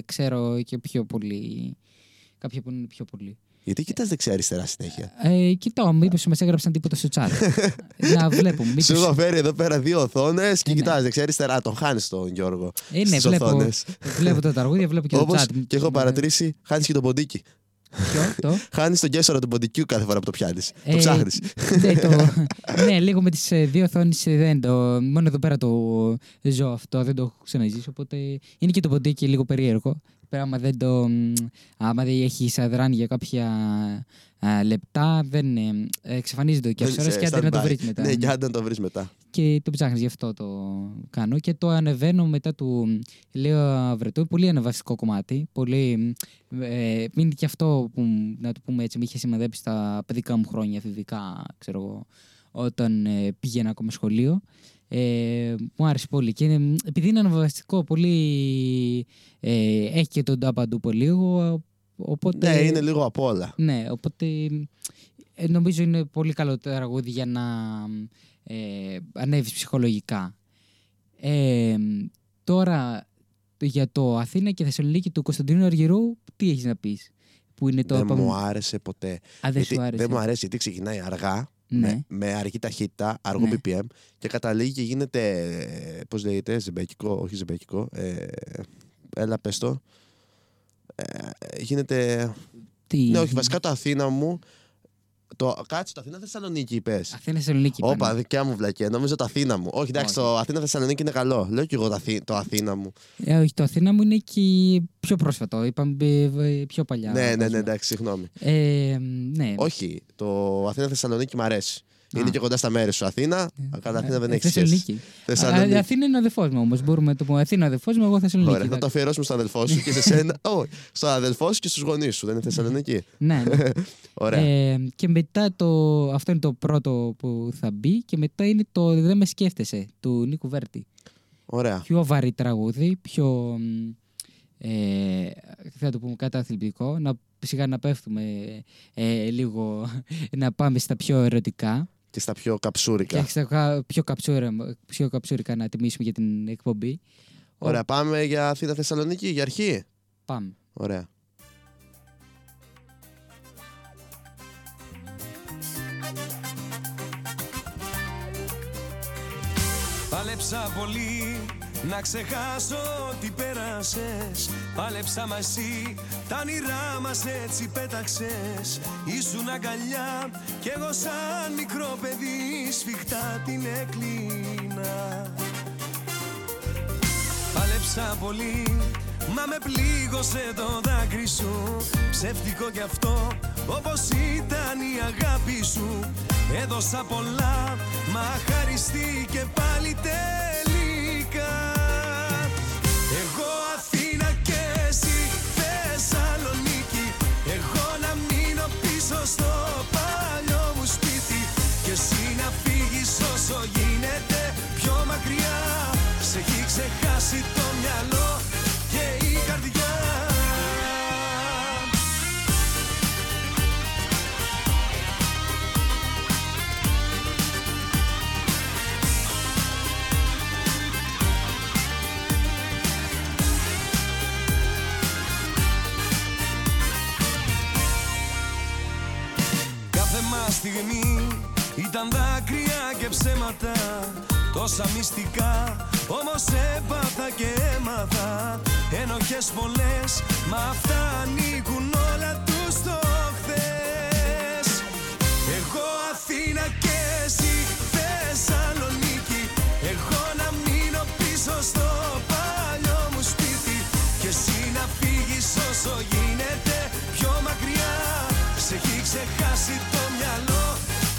Ξέρω και πιο πολύ. Κάποιοι που είναι πιο πολύ. Γιατί κοιτάς δεξιά-αριστερά συνέχεια. Κοιτάω, μήπως μας έγραψαν τίποτα στο chat. Να βλέπουμε. Μήπως... Σου έχω φέρει εδώ πέρα 2 οθόνες και κοιτάς δεξιά-αριστερά. Τον χάνεις τον Γιώργο. Στις οθόνες. Βλέπω τα τραγούδια, βλέπω και το chat. Και έχω παρατηρήσει, χάνεις και τον ποντίκι. Χάνεις τον κέσσορα του ποντικού κάθε φορά που το πιάνεις. Το ψάχνεις. Ναι, λίγο με τις 2 οθόνες. Μόνο εδώ πέρα το ζω αυτό, δεν το έχω ξαναζήσει. Οπότε είναι και το ποντίκι λίγο περίεργο. Άμα δεν έχει αδράνει για κάποια λεπτά, δεν εξαφανίζεται ο κέσσορας και άντε να το βρεις μετά. Ναι, και άντε να το βρεις μετά. Και το ψάχνεις, γι' αυτό το κάνω. Και το Ανεβαίνω μετά του Ηλίου Βρετού. Πολύ ανεβαστικό κομμάτι. Πολύ. Είναι και αυτό που, να το πούμε έτσι, με είχε σημαδέψει στα παιδικά μου χρόνια, φοιτητικά, ξέρω εγώ, όταν πήγαινα ακόμα σχολείο. Μου άρεσε πολύ. Και επειδή είναι αναβαστικό, πολύ. Έχει και τον τάπαντου πολύ λίγο. Οπότε, ναι, είναι λίγο απ' όλα. Ναι, οπότε νομίζω είναι πολύ καλό το τραγούδι για να ανέβεις ψυχολογικά. Τώρα για το Αθήνα και Θεσσαλονίκη του Κωνσταντίνου Αργυρού, τι έχεις να πεις? Που είναι το δεν μου άρεσε ποτέ. Δεν μου αρέσει γιατί ξεκινάει αργά. Ναι. Με αργή ταχύτητα, αργό BPM και καταλήγει και γίνεται. Πώς λέγεται, ζεμπέκικο, όχι ζεμπέκικο. Έλα, πες το. Γίνεται. Τι... Ναι, όχι, βασικά το Αθήνα μου. Κάτσε το Αθήνα Θεσσαλονίκη, είπες. Αθήνα Θεσσαλονίκη. Όπα, δικιά μου βλακία. Νομίζω το Αθήνα μου. Όχι, εντάξει, το Αθήνα Θεσσαλονίκη είναι καλό. Λέω και εγώ το Αθήνα μου. Όχι, το Αθήνα μου είναι και πιο πρόσφατο. Είπαμε πιο παλιά. Ναι, εντάξει, συγγνώμη. Ναι. Όχι, το Αθήνα Θεσσαλονίκη μου αρέσει. Είναι και κοντά στα μέρη σου. Αθήνα, κατά Αθήνα δεν έχει σχέση. Θεσσαλονίκη. Αθήνα είναι ο αδελφός μου όμως. Μπορούμε να το πούμε. Αθήνα αδελφός μου, εγώ Θεσσαλονίκη. Ωραία, θα το αφιερώσουμε στον αδελφό σου και σε σένα. Όχι, στον αδελφό σου και στους γονείς σου. Δεν είναι Θεσσαλονίκη. Ναι. Ωραία. Και μετά αυτό είναι το πρώτο που θα μπει. Και μετά είναι το Δεν με σκέφτεσαι του Νίκου Βέρτη. Ωραία. Πιο βαρύ τραγούδι. Πιο. Θα το πούμε κάτι αθλητικό. Σιγά να πέφτουμε λίγο. Να πάμε στα πιο ερωτικά. Και στα πιο καψούρικα. Και στα πιο καψούρικα να τιμήσουμε για την εκπομπή. Ωραία, πάμε για Αθήνα Θεσσαλονίκη, για αρχή. Πάμε. Ωραία. Πάλεψα πολύ να ξεχάσω τι πέρασες. Πάλεψα μαζί, τα όνειρά μας έτσι πέταξες. Ήσουν αγκαλιά κι εγώ σαν μικρό παιδί σφιχτά την έκλεινα. Πάλεψα πολύ Μα με πλήγωσε το δάκρυ σου, ψεύτικο κι αυτό, όπως ήταν η αγάπη σου. Έδωσα πολλά, μα αχαριστή και πάλι τελικά. Εγώ Αθήνα και εσύ Θεσσαλονίκη, εγώ να μείνω πίσω στο παλιό μου σπίτι και εσύ να φύγεις όσο γίνεται πιο μακριά. Σε έχει ξεχάσει το μυαλό και η καρδιά. Στιγμή ήταν δάκρυα και ψέματα, τόσα μυστικά όμως έπαθα και έμαθα. Ένοχες πολλές, μα αυτά ανήκουν όλα τους στο χθες. Εγώ Αθήνα και εσύ Θεσσαλονίκη, εγώ να μείνω πίσω στο παλιό μου σπίτι και εσύ να φύγεις όσο γίνεται πιο μακριά. Σε έχει ξεχάσει το μυαλό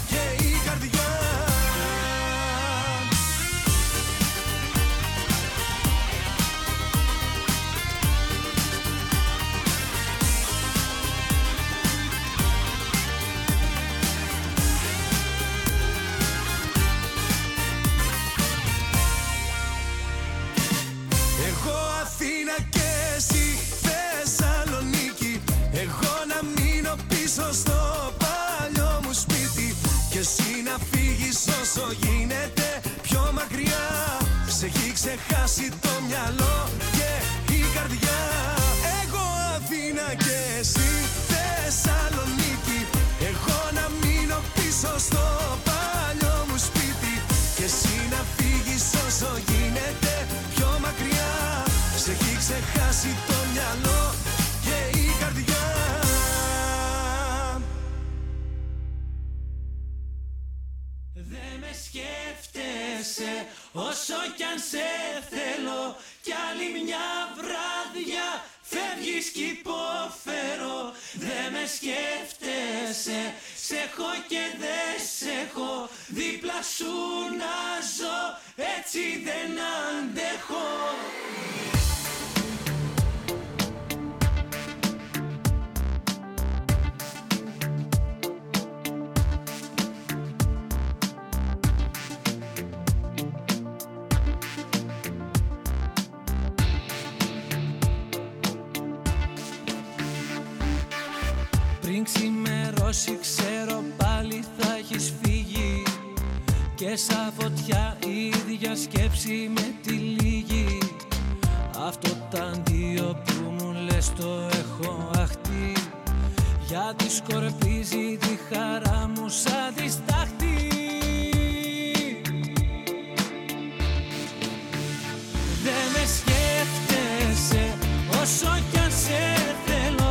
και η καρδιά. Εγώ Αθήνα και εσύ Θεσσαλονίκη, εγώ να μείνω πίσω στο παλιό μου σπίτι και εσύ να φύγεις όσο γίνεται πιο μακριά. Σε έχει ξεχάσει το μυαλό και η καρδιά. Εγώ Αθήνα και εσύ Θεσσαλονίκη, εγώ να μείνω πίσω στο παλιό μου σπίτι και εσύ να φύγεις όσο γίνεται πιο μακριά. Σε έχει ξεχάσει το μυαλό και η καρδιά. Δε με σκέφτεσαι όσο κι αν σε θέλω, κι άλλη μια βράδια φεύγεις κι υποφέρω. Δε με σκέφτεσαι, σ' έχω και δεν σ' έχω, δίπλα σου να ζω, έτσι δεν αντέχω. Πριν ξημερώσει ξέρω πάλι θα έχεις φύγει και σαν φωτιά η ίδια σκέψη με τη λίγη. Αυτό το αντίο που μου λες το έχω αχτεί, γιατί σκορπίζει τη χαρά μου σαν τη στάχτη. Δεν με σκέφτεσαι όσο κι αν σε θέλω,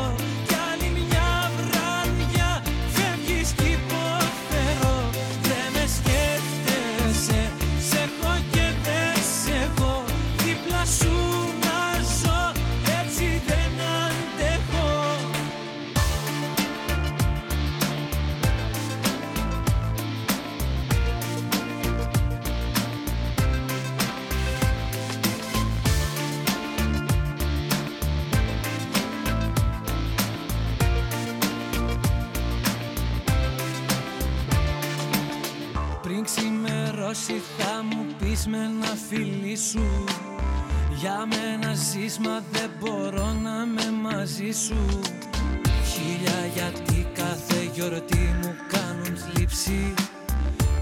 θα μου πεις με ένα φίλι σου, για μένα ζεις μα δεν μπορώ να είμαι μαζί σου. Χίλια γιατί κάθε γιορτή μου κάνουν θλίψη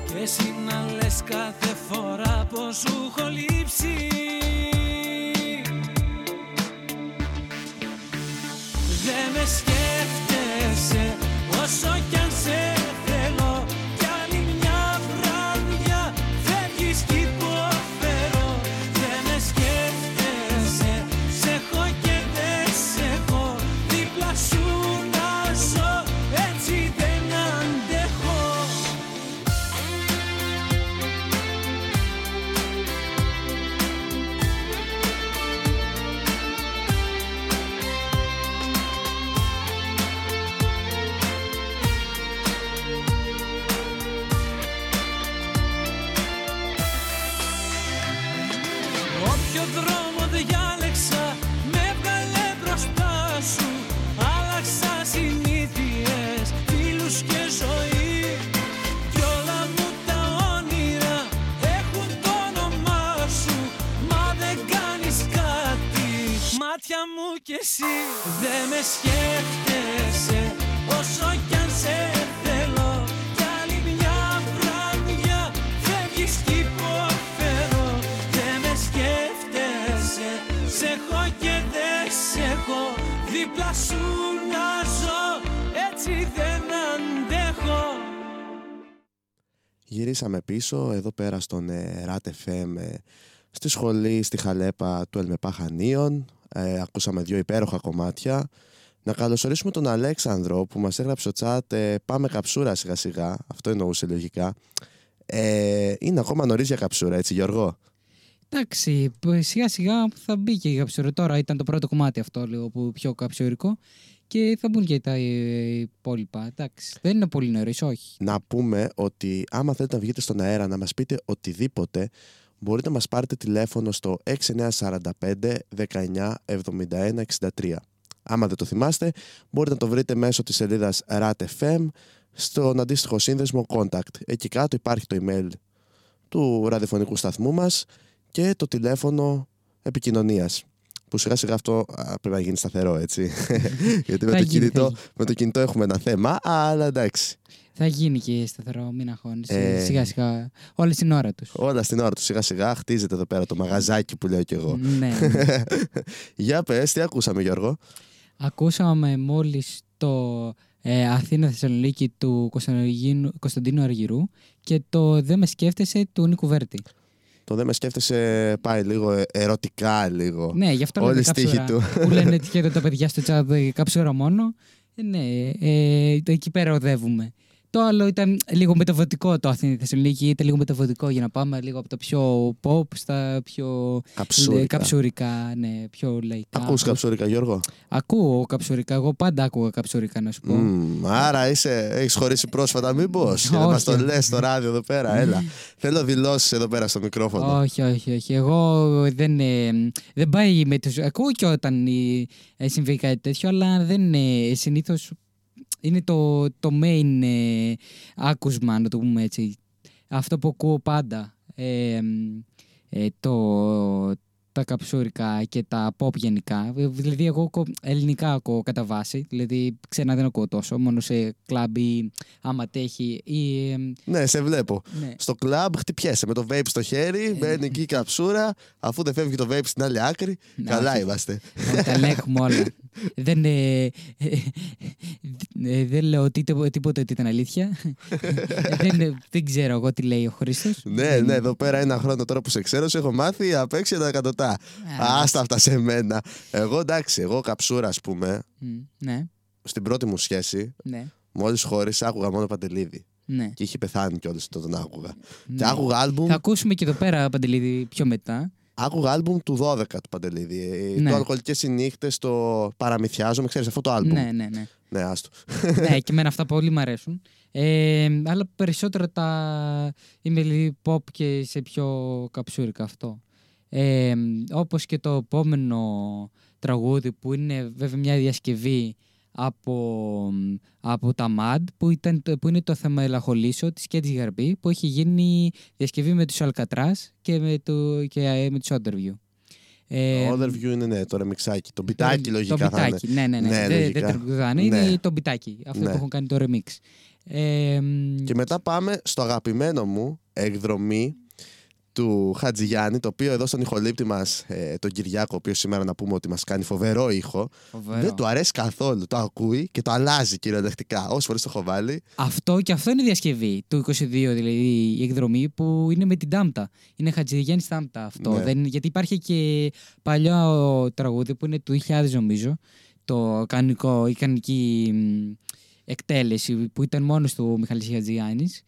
και εσύ να λες κάθε φορά πως σου έχω λείψει. Δεν με σκέφτεσαι όσο κι αν σε θέλω, Ποιο δρόμο διάλεξα, με βγάλε μπροστά σου. Άλλαξα συνήθειες, φίλους και ζωή. Κι όλα μου τα όνειρα έχουν το όνομά σου. Μα δεν κάνεις κάτι, μάτια μου κι εσύ. Δεν με σκέφτεσαι, όσο κι αν σε θέλω. Κι άλλη μια βραδιά φεύγεις κι υποφέρω. Δεν με σκέφτεσαι, σ' έχω και δεν σ' έχω. Δίπλα σου να ζω, έτσι δεν αντέχω. Γυρίσαμε πίσω, εδώ πέρα στον RAT FM, στη σχολή, στη Χαλέπα του ΕΛΜΕΠΑ Χανίων. Ακούσαμε δύο υπέροχα κομμάτια. Να καλωσορίσουμε τον Αλέξανδρο που μας έγραψε στο chat «Πάμε καψούρα σιγά σιγά». Αυτό εννοούσε λογικά. Είναι ακόμα νωρίς για καψούρα, έτσι Γιώργο? Εντάξει, σιγά σιγά θα μπει και η καψούρα. Τώρα ήταν το πρώτο κομμάτι αυτό λίγο που πιο καψουρικό και θα μπουν και τα υπόλοιπα. Εντάξει, δεν είναι πολύ νωρίς, όχι. Να πούμε ότι άμα θέλετε να βγείτε στον αέρα να μας πείτε οτιδήποτε, μπορείτε να μας πάρετε τηλέφωνο στο 6945 19 71 63. Άμα δεν το θυμάστε, μπορείτε να το βρείτε μέσω της σελίδας RAT FM στον αντίστοιχο σύνδεσμο Contact. Εκεί κάτω υπάρχει το email του ραδιοφωνικού σταθμού μας και το τηλέφωνο επικοινωνίας. Που σιγά σιγά αυτό πρέπει να γίνει σταθερό, έτσι. Γιατί με το κινητό έχουμε ένα θέμα, αλλά εντάξει. Θα γίνει και σταθερό, μην αγχώνεις. Σιγά σιγά. Όλα στην ώρα τους. Όλα στην ώρα τους. Σιγά σιγά χτίζεται εδώ πέρα το μαγαζάκι που λέω κι εγώ. Ναι. Για πες, τι ακούσαμε Γιώργο? Ακούσαμε μόλις το Αθήνα Θεσσαλονίκη του Κωνσταντίνου Αργυρού και το «Δε με σκέφτεσαι» του Νίκου Βέρτη. Το «Δε με σκέφτεσαι» πάει λίγο ερωτικά λίγο. Ναι, γι' αυτό όλη στίχη του. Που λένε και τα παιδιά στο τσάτ κάψουρα μόνο. Ναι, εκεί πέρα οδεύουμε. Το άλλο ήταν λίγο μεταβατικό, το Αθήνα Θεσσαλονίκη, ήταν λίγο μεταβατικό για να πάμε λίγο από τα πιο pop στα πιο καψουρικά, ναι, πιο λαϊκά. Ακούς καψουρικά Γιώργο? Ακούω καψουρικά, εγώ πάντα άκουγα καψουρικά να σου πω. Άρα έχεις χωρίσει πρόσφατα μήπως? Για να μας το λες στο ράδιο εδώ πέρα, έλα. Θέλω δηλώσεις εδώ πέρα στο μικρόφωνο. Όχι, εγώ δεν πάει με τους... Ακούω και όταν συμβεί κάτι τέτοιο, αλλά δεν συνήθως. Είναι το main άκουσμα, να το πούμε έτσι. Αυτό που ακούω πάντα. Τα καψούρικα και τα pop γενικά. Δηλαδή, εγώ ελληνικά ακούω κατά βάση. Δηλαδή, ξένα δεν ακούω τόσο. Μόνο σε κλαμπ ή άμα τέχει. Ή, ναι, σε βλέπω. Ναι. Στο κλαμπ χτυπιέσαι με το vape στο χέρι, μπαίνει εκεί η καψούρα. Αφού δεν φεύγει το vape στην άλλη άκρη, να, καλά είμαστε. Τα ελέγχουμε όλα. Δεν λέω τίποτα ότι ήταν αλήθεια. Δεν ξέρω εγώ τι λέει ο Χρήστος. Ναι, εδώ πέρα ένα χρόνο τώρα που σε ξέρω, σε έχω μάθει απ' έξω τα εκατοτά. Άστα αυτά σε μένα. Εγώ εντάξει, εγώ καψούρα ας πούμε. Ναι. Στην πρώτη μου σχέση, μόλις χώρισα, άκουγα μόνο Παντελίδη. Ναι. Και είχε πεθάνει κιόλας όταν τον άκουγα. Και άκουγα άλμπουμ. Θα ακούσουμε και εδώ πέρα Παντελίδη πιο μετά. Άκουγα άλμπουμ του 12 του Παντελίδη. Ναι. Το Αλκοολικές Συνύχτες, το Παραμυθιάζομαι, ξέρεις αυτό το άλμπουμ. Ναι, άστο. Ναι, και εμένα αυτά πολύ μου αρέσουν. Αλλά περισσότερο τα είμαι λίγο pop και σε πιο καψούρικα αυτό. Όπως και το επόμενο τραγούδι που είναι βέβαια μια διασκευή από τα MAD που είναι το Θεμελαχολίσο της Κέντης Γαρμπή που έχει γίνει διασκευή με τους Αλκατράς και με τους Όντερβιου. Το Όντερβιου είναι το ρεμιξάκι, το μπιτάκι λογικά θα είναι. Ναι, δεν τραγουδάνε, είναι το μπιτάκι, αυτό που έχουν κάνει το remix. Και μετά πάμε στο αγαπημένο μου εκδρομή του Χατζηγιάννη, το οποίο εδώ στον ηχολήπτη μας, τον Κυριάκο, ο οποίος σήμερα να πούμε ότι μας κάνει φοβερό ήχο, δεν του αρέσει καθόλου. Το ακούει και το αλλάζει κυριολεκτικά. Όσες φορές το έχω βάλει. Αυτό είναι η διασκευή του 22, δηλαδή η εκδρομή που είναι με την Τάμτα. Είναι Χατζηγιάννη Τάμτα αυτό. Ναι. Γιατί υπάρχει και παλιό τραγούδι που είναι του 2000, νομίζω, η κανονική εκτέλεση που ήταν μόνος του Μιχαλής Χατζηγιάννης.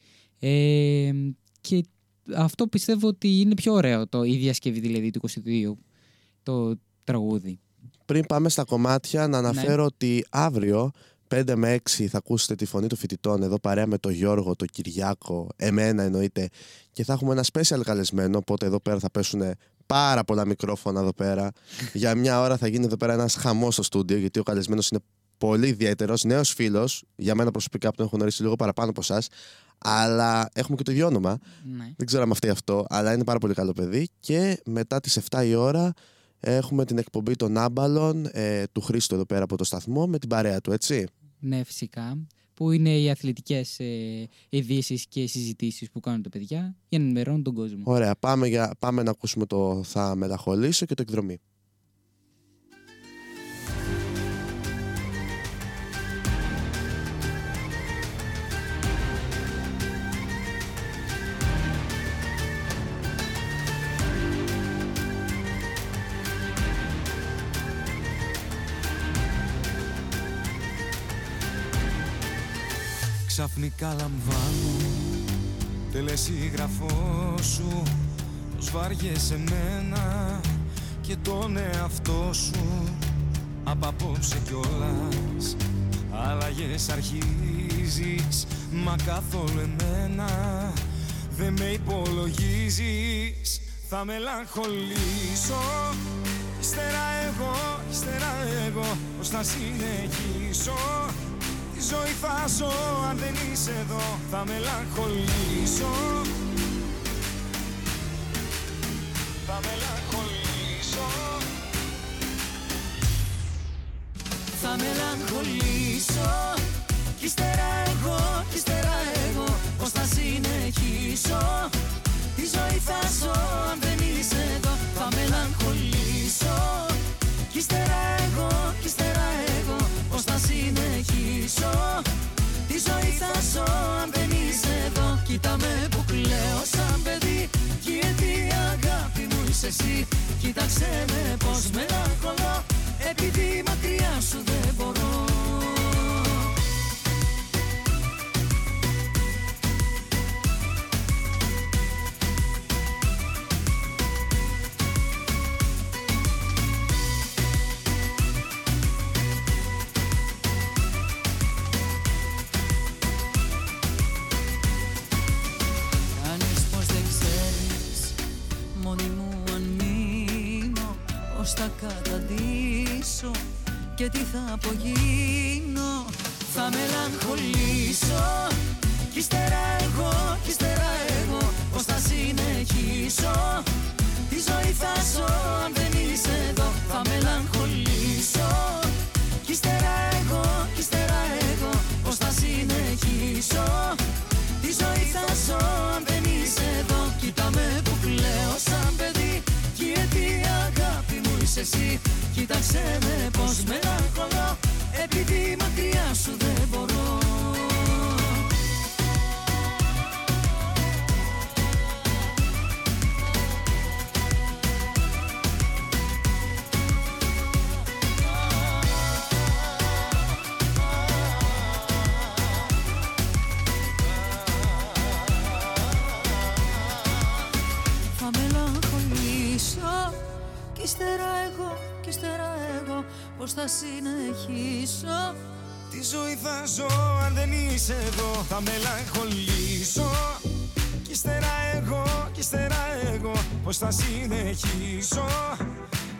Και αυτό πιστεύω ότι είναι πιο ωραίο η διασκευή δηλαδή του 22, το τραγούδι. Πριν πάμε στα κομμάτια, να αναφέρω ότι αύριο 5 με 6 θα ακούσετε τη φωνή των φοιτητών εδώ παρέα με τον Γιώργο, τον Κυριάκο, εμένα εννοείται, και θα έχουμε ένα special καλεσμένο, οπότε εδώ πέρα θα πέσουν πάρα πολλά μικρόφωνα εδώ πέρα. Για μια ώρα θα γίνει εδώ πέρα ένας χαμός στο στούντιο, γιατί ο καλεσμένος είναι πολύ ιδιαίτερος, νέος φίλος. Για μένα προσωπικά που τον έχω γνωρίσει λίγο παραπάνω από εσάς. Αλλά έχουμε και το ίδιο όνομα. Ναι. Δεν ξέρω αν αυτή αυτό, αλλά είναι πάρα πολύ καλό παιδί. Και μετά τις 7 η ώρα έχουμε την εκπομπή των Άμπαλων του Χρήστου εδώ πέρα από το σταθμό με την παρέα του, έτσι. Ναι, φυσικά. Που είναι οι αθλητικές ειδήσεις και συζητήσεις που κάνουν τα παιδιά για να ενημερώνουν τον κόσμο. Ωραία, πάμε να ακούσουμε το «Θα μεταχολήσω» και το «Εκδρομή». Ξαφνικά λαμβάνω τελεσίγραφό σου, πως βαριέσαι εμένα και τον εαυτό σου. Απ' απόψε κιόλας αλλαγές αρχίζεις, μα καθόλου εμένα δεν με υπολογίζεις. Θα μελαγχολήσω, ύστερα εγώ, πως θα συνεχίσω. Τη ζωή θα ζω, αν δεν είσαι εδώ θα μελαγχολήσω. Θα μελαγχολήσω. Κι ύστερα εγώ, πως θα συνεχίσω. Τη ζωή θα ζω, αν δεν είσαι εδώ θα μελαγχολήσω. Κι ύστερα εγώ, πως θα συνεχίσω. Τη ζωή θα ζω, αν δεν είσαι εδώ. Κοίτα με που κλαίω σαν παιδί, κι γιατί αγάπη μου είσαι εσύ. Κοίταξε με πως μελαγχολώ, επειδή μακριά σου δεν μπορώ. Θα καταντήσω και τι θα απογίνω. Θα μελαγχολήσω, κι ύστερα εγώ, πως θα συνεχίσω. Τη ζωή θα ζω, αν δεν είσαι εδώ θα μελαγχολήσω. Κι ύστερα εγώ, πως θα συνεχίσω. Τη ζωή θα ζω, αν δεν είσαι εδώ. Κοίτα με που κλαίω σαν παιδί, κι γιατί αγάπη μου είσαι εσύ. Κοίταξε με πως μελαγχολώ, επειδή μακριά σου δεν μπορώ. Κι ύστερα εγώ, πως θα συνεχίσω. Τη ζωή θα ζω, αν δεν είσαι εδώ θα μελαγχολήσω. Κι ύστερα εγώ, πως θα συνεχίσω.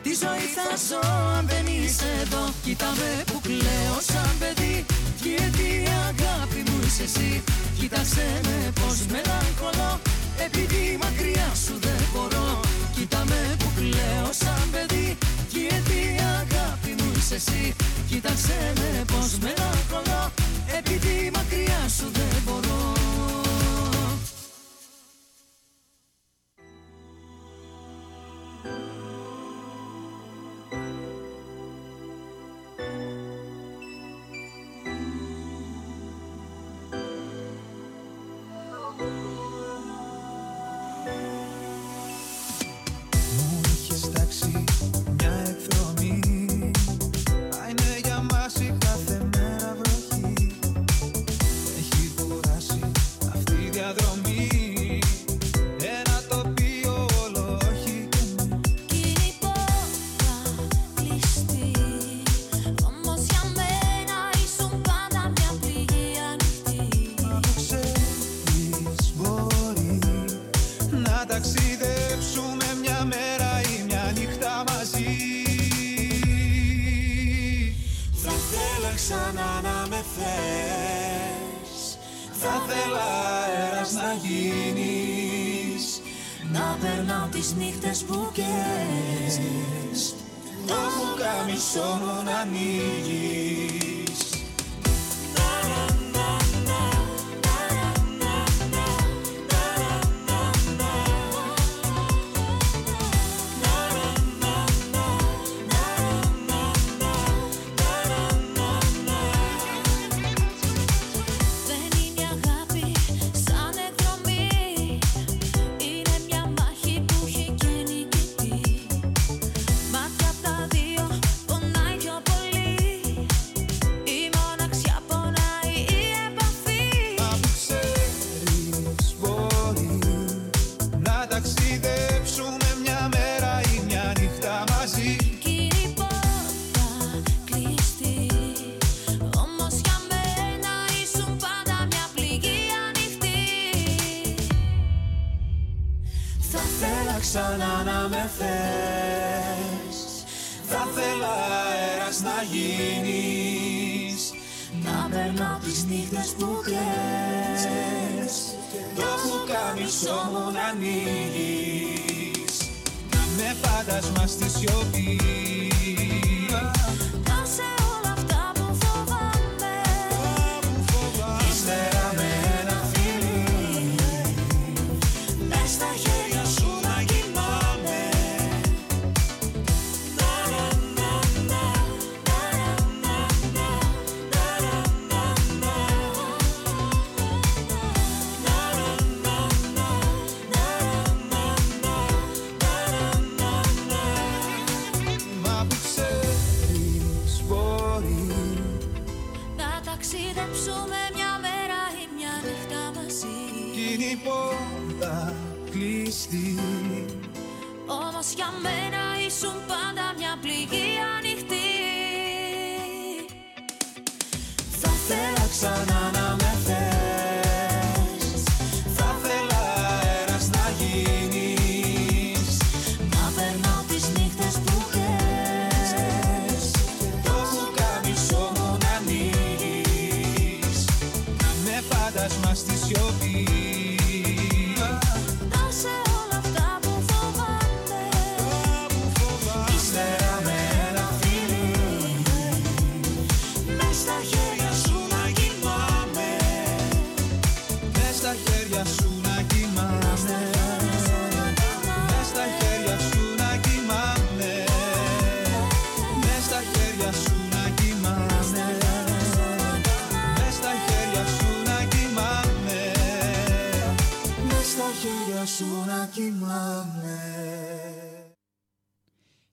Τη ζωή θα ζω, αν δεν είσαι εδώ. Κοίτα με που κλαίω σαν παιδί, κι γιατί αγάπη μου είσαι εσύ. Κοίταξε με πως μελαγχολώ, επειδή μακριά σου δεν μπορώ. Κοίτα με που κλαίω σαν παιδί, κι γιατί αγάπη μου είσαι εσύ. Κοίταξε με πως μελαγχολώ, επειδή μακριά σου δεν μπορώ. γίνεις, να περνάω τις νύχτες που καίες, το πουκάμισό μου να ανοίγεις.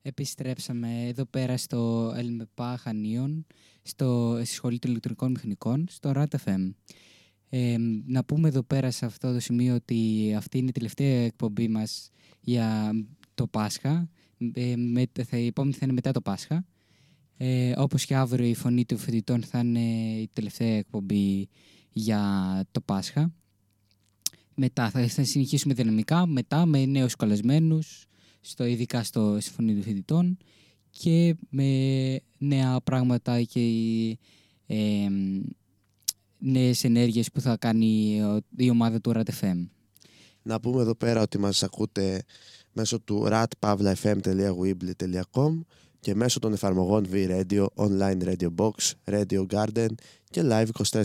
Επιστρέψαμε εδώ πέρα στο ΕΛΜΕΠΑ Χανίων, στη Σχολή των Ηλεκτρονικών Μηχανικών, στο RAT FM. Να πούμε εδώ πέρα σε αυτό το σημείο ότι αυτή είναι η τελευταία εκπομπή μας για το Πάσχα. Η επόμενη θα είναι μετά το Πάσχα. Όπως και αύριο η Φωνή των Φοιτητών θα είναι η τελευταία εκπομπή για το Πάσχα. Μετά θα συνεχίσουμε δυναμικά, μετά με νέους καλεσμένους, ειδικά στο Συμφωνή των Φοιτητών, και με νέα πράγματα και νέες ενέργειες που θα κάνει η ομάδα του RAT FM. Να πούμε εδώ πέρα ότι μας ακούτε μέσω του ratpavlafm.weeble.com και μέσω των εφαρμογών V Radio, Online Radio Box, Radio Garden και Live 24.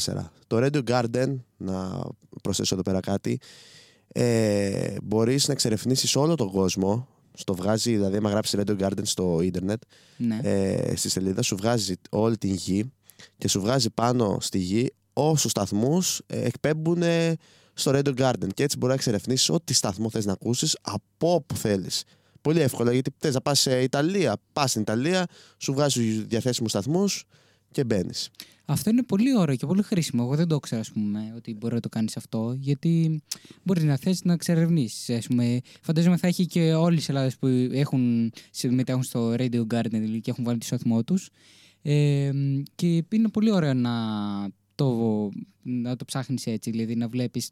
Το Radio Garden, να προσθέσω εδώ πέρα κάτι, μπορείς να εξερευνήσεις όλο τον κόσμο. Στο βγάζει, δηλαδή, άμα γράψει Radio Garden στο ίντερνετ, ναι, στη σελίδα, σου βγάζει όλη την γη και σου βγάζει πάνω στη γη όσους σταθμούς εκπέμπουν στο Radio Garden. Και έτσι μπορεί να εξερευνήσεις ό,τι σταθμό θες να ακούσεις από όπου θέλεις. Πολύ εύκολα, γιατί θες να πας σε Ιταλία, πας στην Ιταλία, σου βγάζει διαθέσιμους σταθμούς και μπαίνεις. Αυτό είναι πολύ ωραίο και πολύ χρήσιμο. Εγώ δεν το ξέρω, ας πούμε, ότι μπορεί να το κάνεις αυτό, γιατί μπορεί να θες να εξερευνήσεις. Φαντάζομαι θα έχει και όλες τις Ελλάδες που συμμετέχουν στο Radio Garden και έχουν βάλει το σταθμό τους. Και είναι πολύ ωραίο να το ψάχνεις έτσι, δηλαδή να βλέπεις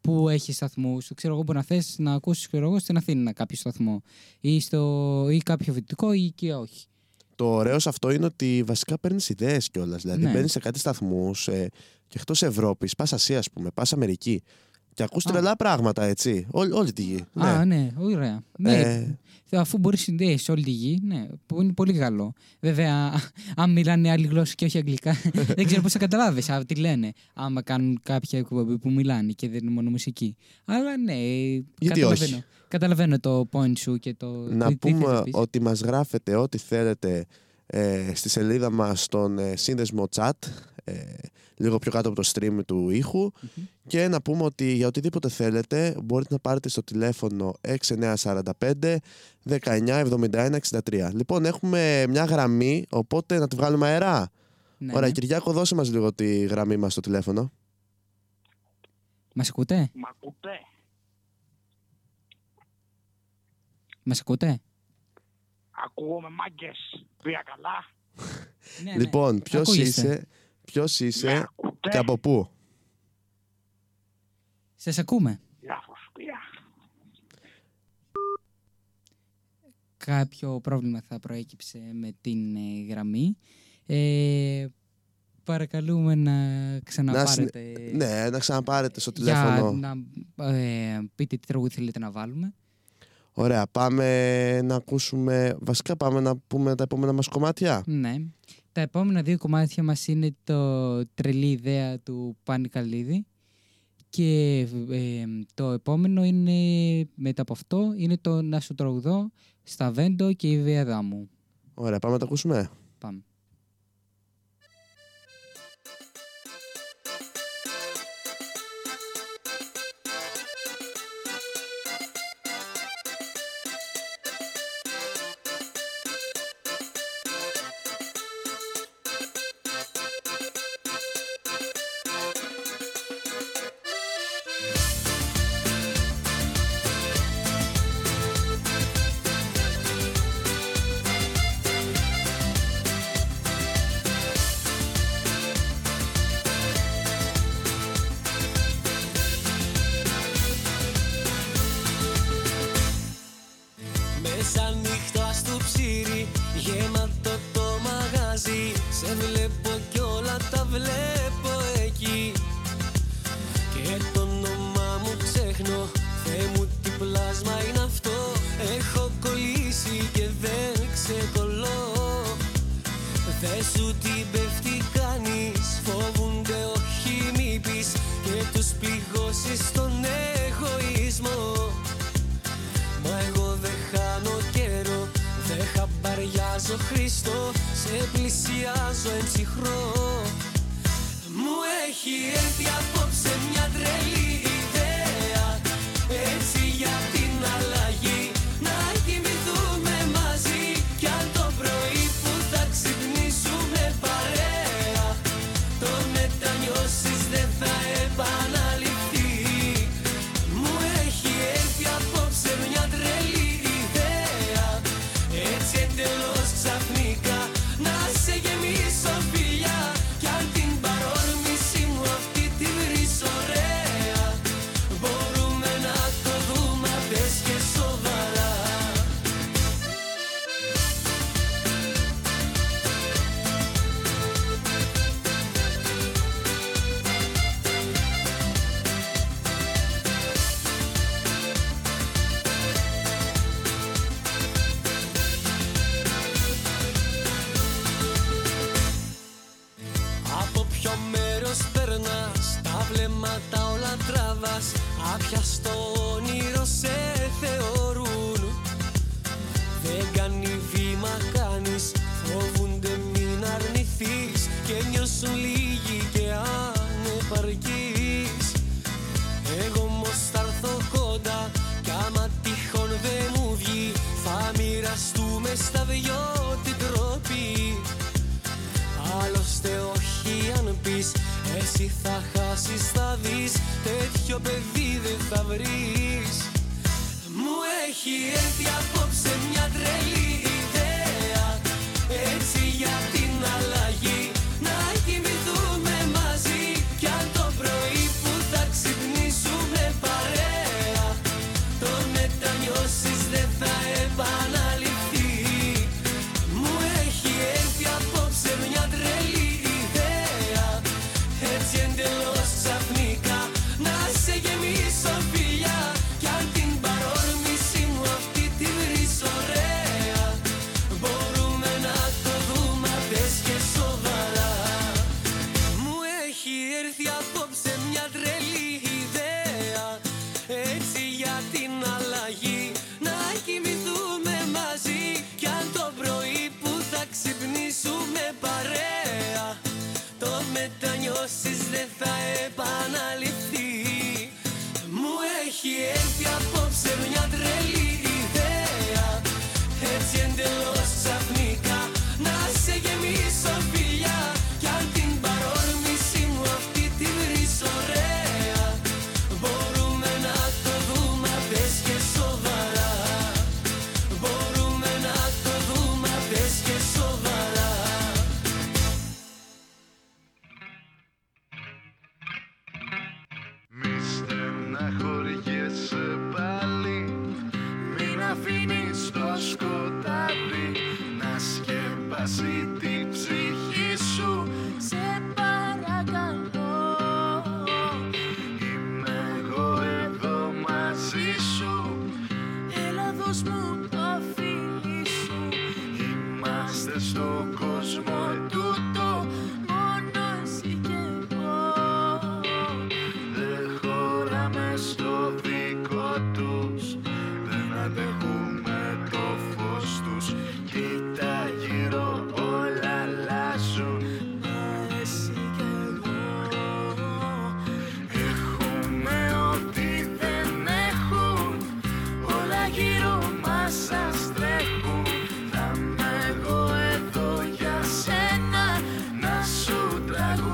που έχει σταθμούς. Ξέρω εγώ, μπορεί να θες να ακούσεις στην Αθήνα κάποιο σταθμό ή κάποιο φοιτητικό ή και όχι. Το ωραίο σε αυτό είναι ότι βασικά παίρνεις ιδέες κιόλας. Δηλαδή, μπαίνεις σε κάτι σταθμούς και εκτός Ευρώπης, πας Ασία, ας πούμε, πας Αμερική. Και ακούς τρελά πράγματα, έτσι. Όλη τη γη. Ναι. Α, ναι, ωραία. Ναι. Αφού μπορεί να συνδέει όλη τη γη, ναι, που είναι πολύ καλό. Βέβαια, αν μιλάνε άλλη γλώσσα και όχι αγγλικά, δεν ξέρω πώς θα καταλάβεις τι λένε. Άμα κάνουν κάποια εκπομπή που μιλάνε και δεν είναι μόνο μουσική. Αλλά ναι, καταλαβαίνω το point σου και το. Να πούμε ότι μας γράφετε ό,τι θέλετε στη σελίδα μας στον σύνδεσμο chat. Λίγο πιο κάτω από το stream του ήχου και να πούμε ότι για οτιδήποτε θέλετε μπορείτε να πάρετε στο τηλέφωνο 6945 1971 63. Λοιπόν, έχουμε μια γραμμή, οπότε να τη βγάλουμε αερά. Ναι. Ωραία, Κυριάκο, δώσε μας λίγο τη γραμμή μας στο τηλέφωνο. Μας ακούτε? Ακούγομαι, μάγκες, πια καλά. Ναι, ναι. Λοιπόν, ποιος είσαι και από πού? Σας ακούμε. Κάποιο πρόβλημα θα προέκυψε με την γραμμή. Παρακαλούμε να ξαναπάρετε. Ναι, να ξαναπάρετε στο τηλέφωνο. Για να πείτε τι τραγούδι θέλετε να βάλουμε. Ωραία, πάμε να ακούσουμε. Βασικά πάμε να πούμε τα επόμενα μας κομμάτια. Ναι. Τα επόμενα δύο κομμάτια μας είναι το «Τρελή ιδέα» του Πάνη Καλίδη και το επόμενο είναι, μετά από αυτό, είναι το «Να σου τραγουδώ», Stavento και Ήβη Αδάμου. Ωραία, πάμε να τα ακούσουμε. Πάμε. Ξαφνικά να σε γεμίσει. σκοτάδι να σκεπάσει την ψυχή σου. Σε παρακαλώ, είμαι εγώ εδώ μαζί σου. Έλα δώσ' μου το φίλι σου. Είμαστε στον κόσμο τούτο, μόνο εσύ και εγώ. Δεν χωράμε στο δικό τους, δεν αντέχουμε το φως τους. Κοίτα γύρω, όλα αλλάζουν, μα εσύ κι εγώ. Έχουμε ό,τι δεν έχουν, όλα γύρω μας αστρέχουν. Θα είμαι εγώ εδώ για σένα, να σου τραγουδώ.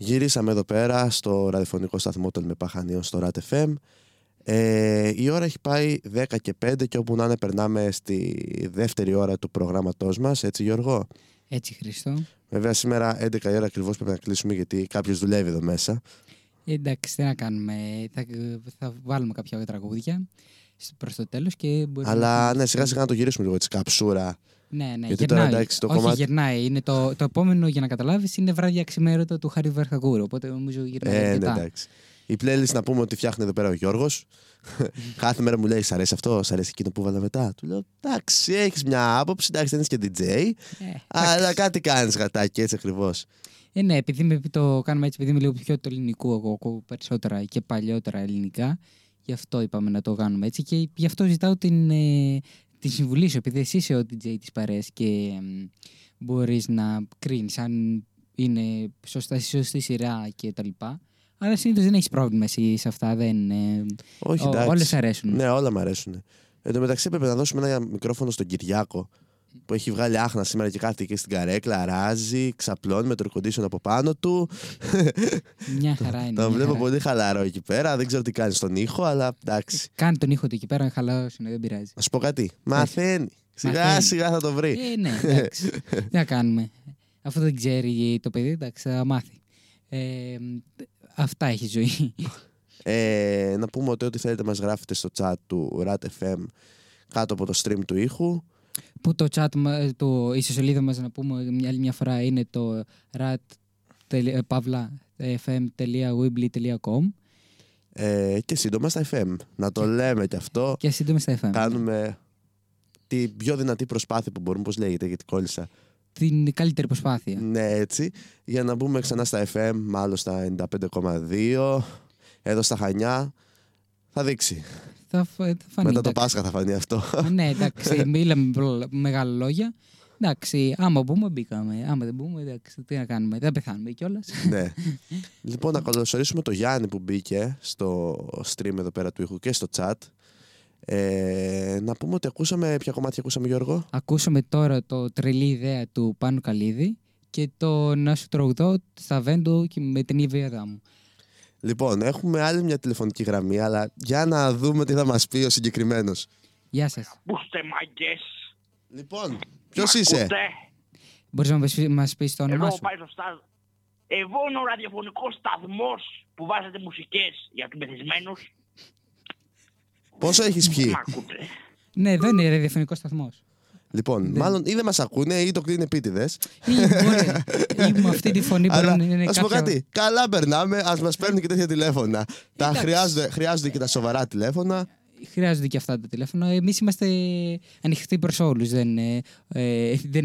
Γυρίσαμε εδώ πέρα στο ραδιοφωνικό σταθμό του ΕΛΜΕΠΑ Χανίων στο RAT FM. Η ώρα έχει πάει 10:05 και όπου να είναι περνάμε στη δεύτερη ώρα του προγράμματός μας. Έτσι Γιώργο? Έτσι Χρήστο. Βέβαια σήμερα 11 η ώρα ακριβώς πρέπει να κλείσουμε γιατί κάποιος δουλεύει εδώ μέσα. Εντάξει, τι να κάνουμε, θα βάλουμε κάποια τραγούδια προς το τέλος και μπορούμε. Αλλά ναι, σιγά σιγά να το γυρίσουμε λίγο έτσι καψούρα. Ναι, ναι, γιατί γερνάει. Τώρα, εντάξει, το όχι, κομμάτι... γερνάει. Είναι το επόμενο, για να καταλάβεις, είναι βράδια ξημέρωτα του Χάρη Βαρθακούρου. Οπότε νομίζω γυρνάει αρκετά. Ναι, εντάξει. Η playlist να πούμε ότι φτιάχνει εδώ πέρα ο Γιώργος. Κάθε μέρα μου λέει: σ' αρέσει αυτό, σ' αρέσει εκείνο που βάλα μετά. Του λέω: εντάξει, έχεις μια άποψη, εντάξει, δεν είσαι και DJ. Αλλά κάτι κάνεις, γατάκι, έτσι ακριβώς. Ναι, επειδή το κάνουμε έτσι, επειδή μιλάω πιο το ελληνικό, εγώ ακούω περισσότερα και παλιότερα ελληνικά. Γι' αυτό είπαμε να το κάνουμε έτσι και γι' αυτό ζητάω τη συμβουλή σου, επειδή εσύ είσαι ο DJ της παρέας και μπορείς να κρίνεις αν είναι σωστή σειρά και τα λοιπά. Άρα συνήθως δεν έχεις πρόβλημα εσύ σε αυτά, δεν... Όχι, εντάξει. Όλες αρέσουν. Ναι, όλα μου αρέσουν. Εν τω μεταξύ έπρεπε να δώσουμε ένα μικρόφωνο στον Κυριάκο, που έχει βγάλει άχνα σήμερα και κάθεται εκεί στην καρέκλα, αράζει, ξαπλώνει με το air condition από πάνω του. Μια χαρά είναι. Τον βλέπω πολύ χαλαρό εκεί πέρα. Δεν ξέρω τι κάνει στον ήχο, αλλά εντάξει. Κάνει τον ήχο του εκεί πέρα, χαλαρός είναι, δεν πειράζει. Να σου πω κάτι. Μαθαίνει. Σιγά-σιγά θα το βρει. Ναι, εντάξει. Τι να κάνουμε. Αυτό δεν ξέρει το παιδί, εντάξει, θα μάθει. Αυτά έχει ζωή. Να πούμε ότι ό,τι θέλετε μας γράφετε στο chat του RAT FM κάτω από το stream του ήχου. Που το chat, το ιστοσελίδα μας, να πούμε άλλη μια φορά, είναι το ratpavlafm.weeble.com. Και σύντομα στα FM. Να το λέμε και αυτό. Και σύντομα στα FM. Κάνουμε την πιο δυνατή προσπάθεια που μπορούμε, πώς λέγεται, γιατί κόλλησα. Την καλύτερη προσπάθεια. Ναι, έτσι. Για να μπούμε ξανά στα FM, μάλλον στα 95,2. Εδώ στα Χανιά. Θα δείξει. Φανεί, μετά το Πάσχα θα φανεί αυτό. Ναι, εντάξει, μιλάμε μεγάλα λόγια. Εντάξει, άμα μπούμε, μπήκαμε. Άμα δεν μπούμε, εντάξει, τι να κάνουμε. Δεν πεθάνουμε κιόλας. Ναι. Λοιπόν, να καλωσορίσουμε τον Γιάννη που μπήκε στο stream εδώ πέρα του ήχου και στο chat. Να πούμε ότι ακούσαμε. Ποια κομμάτια ακούσαμε, Γιώργο? Ακούσαμε τώρα το Τρελή Ιδέα του Πάνου Καλίδη και το Να Σου Τρογδώ Stavento με την Ήβη Αδάμου. Λοιπόν, έχουμε άλλη μια τηλεφωνική γραμμή, αλλά για να δούμε τι θα μας πει ο συγκεκριμένος. Γεια σας. Ακούστε, μαγκές. Λοιπόν, ποιος είσαι? Μπορείς να μας πεις το όνομά σου? Εγώ είναι ο ραδιοφωνικός σταθμός που βάζετε μουσικές για τους μεθυσμένους. Πόσο έχεις πιει? Ναι, δεν είναι ραδιοφωνικός σταθμός. Λοιπόν, μάλλον ή δεν μας ακούνε ή το κλείνουν επίτηδες. Ή με αυτή τη φωνή που δεν είναι. Ας πω κάτι. Καλά περνάμε, ας μας παίρνουν και τέτοια τηλέφωνα. Τα χρειάζονται και τα σοβαρά τηλέφωνα. Χρειάζονται και αυτά τα τηλέφωνα. Εμείς είμαστε ανοιχτοί προς όλους. Δεν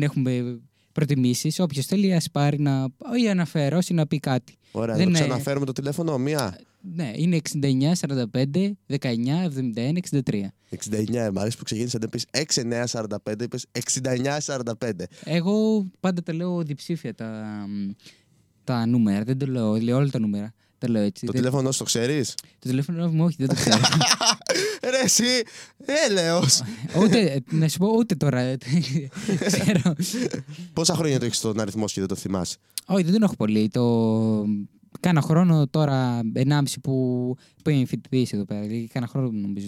έχουμε προτιμήσεις. Όποιος θέλει, ας πάρει να αναφερώσει ή να πει κάτι. Ωραία, να ξαναφέρουμε το τηλέφωνο, μία. Ναι, είναι 69, 45, 19, 71, 63. 69, μ' αρέσει που ξεκίνησε να πεις 69, 45, είπες 69, 45. Εγώ πάντα τα λέω διψήφια τα νούμερα, δεν το λέω όλα τα νούμερα. Τα λέω έτσι. Το τηλέφωνο σου το ξέρεις? Το τηλέφωνο μου όχι, δεν το ξέρω. Ρε εσύ, έλεος. Να σου πω ούτε τώρα, ξέρω. Πόσα χρόνια το έχεις στον αριθμό σου και δεν το θυμάσαι? Όχι, δεν έχω πολύ, κάνα χρόνο τώρα, 1,5 που είμαι φοιτητής εδώ πέρα. Κάνα χρόνο νομίζω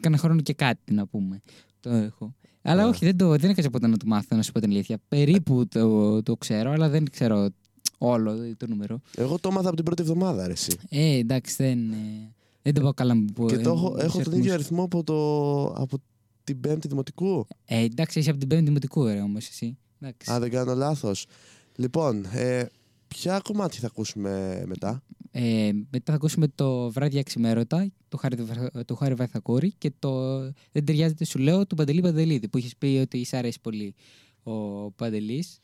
Κάνα χρόνο και κάτι να πούμε. Το έχω. Αλλά όχι, δεν έκανα ποτέ να το μάθω, να σου πω την αλήθεια. Περίπου το ξέρω, αλλά δεν ξέρω όλο το νούμερο. Εγώ το έμαθα από την πρώτη εβδομάδα, ρε εσύ. Εντάξει, δεν το πάω καλά. Και έχω τον ίδιο αριθμό από την Πέμπτη Δημοτικού. Εντάξει, είσαι από την Πέμπτη Δημοτικού, ρε όμως εσύ. Α, δεν κάνω λάθος. Λοιπόν. Ποια κομμάτια θα ακούσουμε μετά? Μετά θα ακούσουμε το Βράδυ Αξιμέρωτα, το Χάρη Βαρθακούρη και το Δεν ταιριάζεται σου λέω, του Παντελίδη, που έχεις πει ότι σ' αρέσει πολύ ο Παντελής.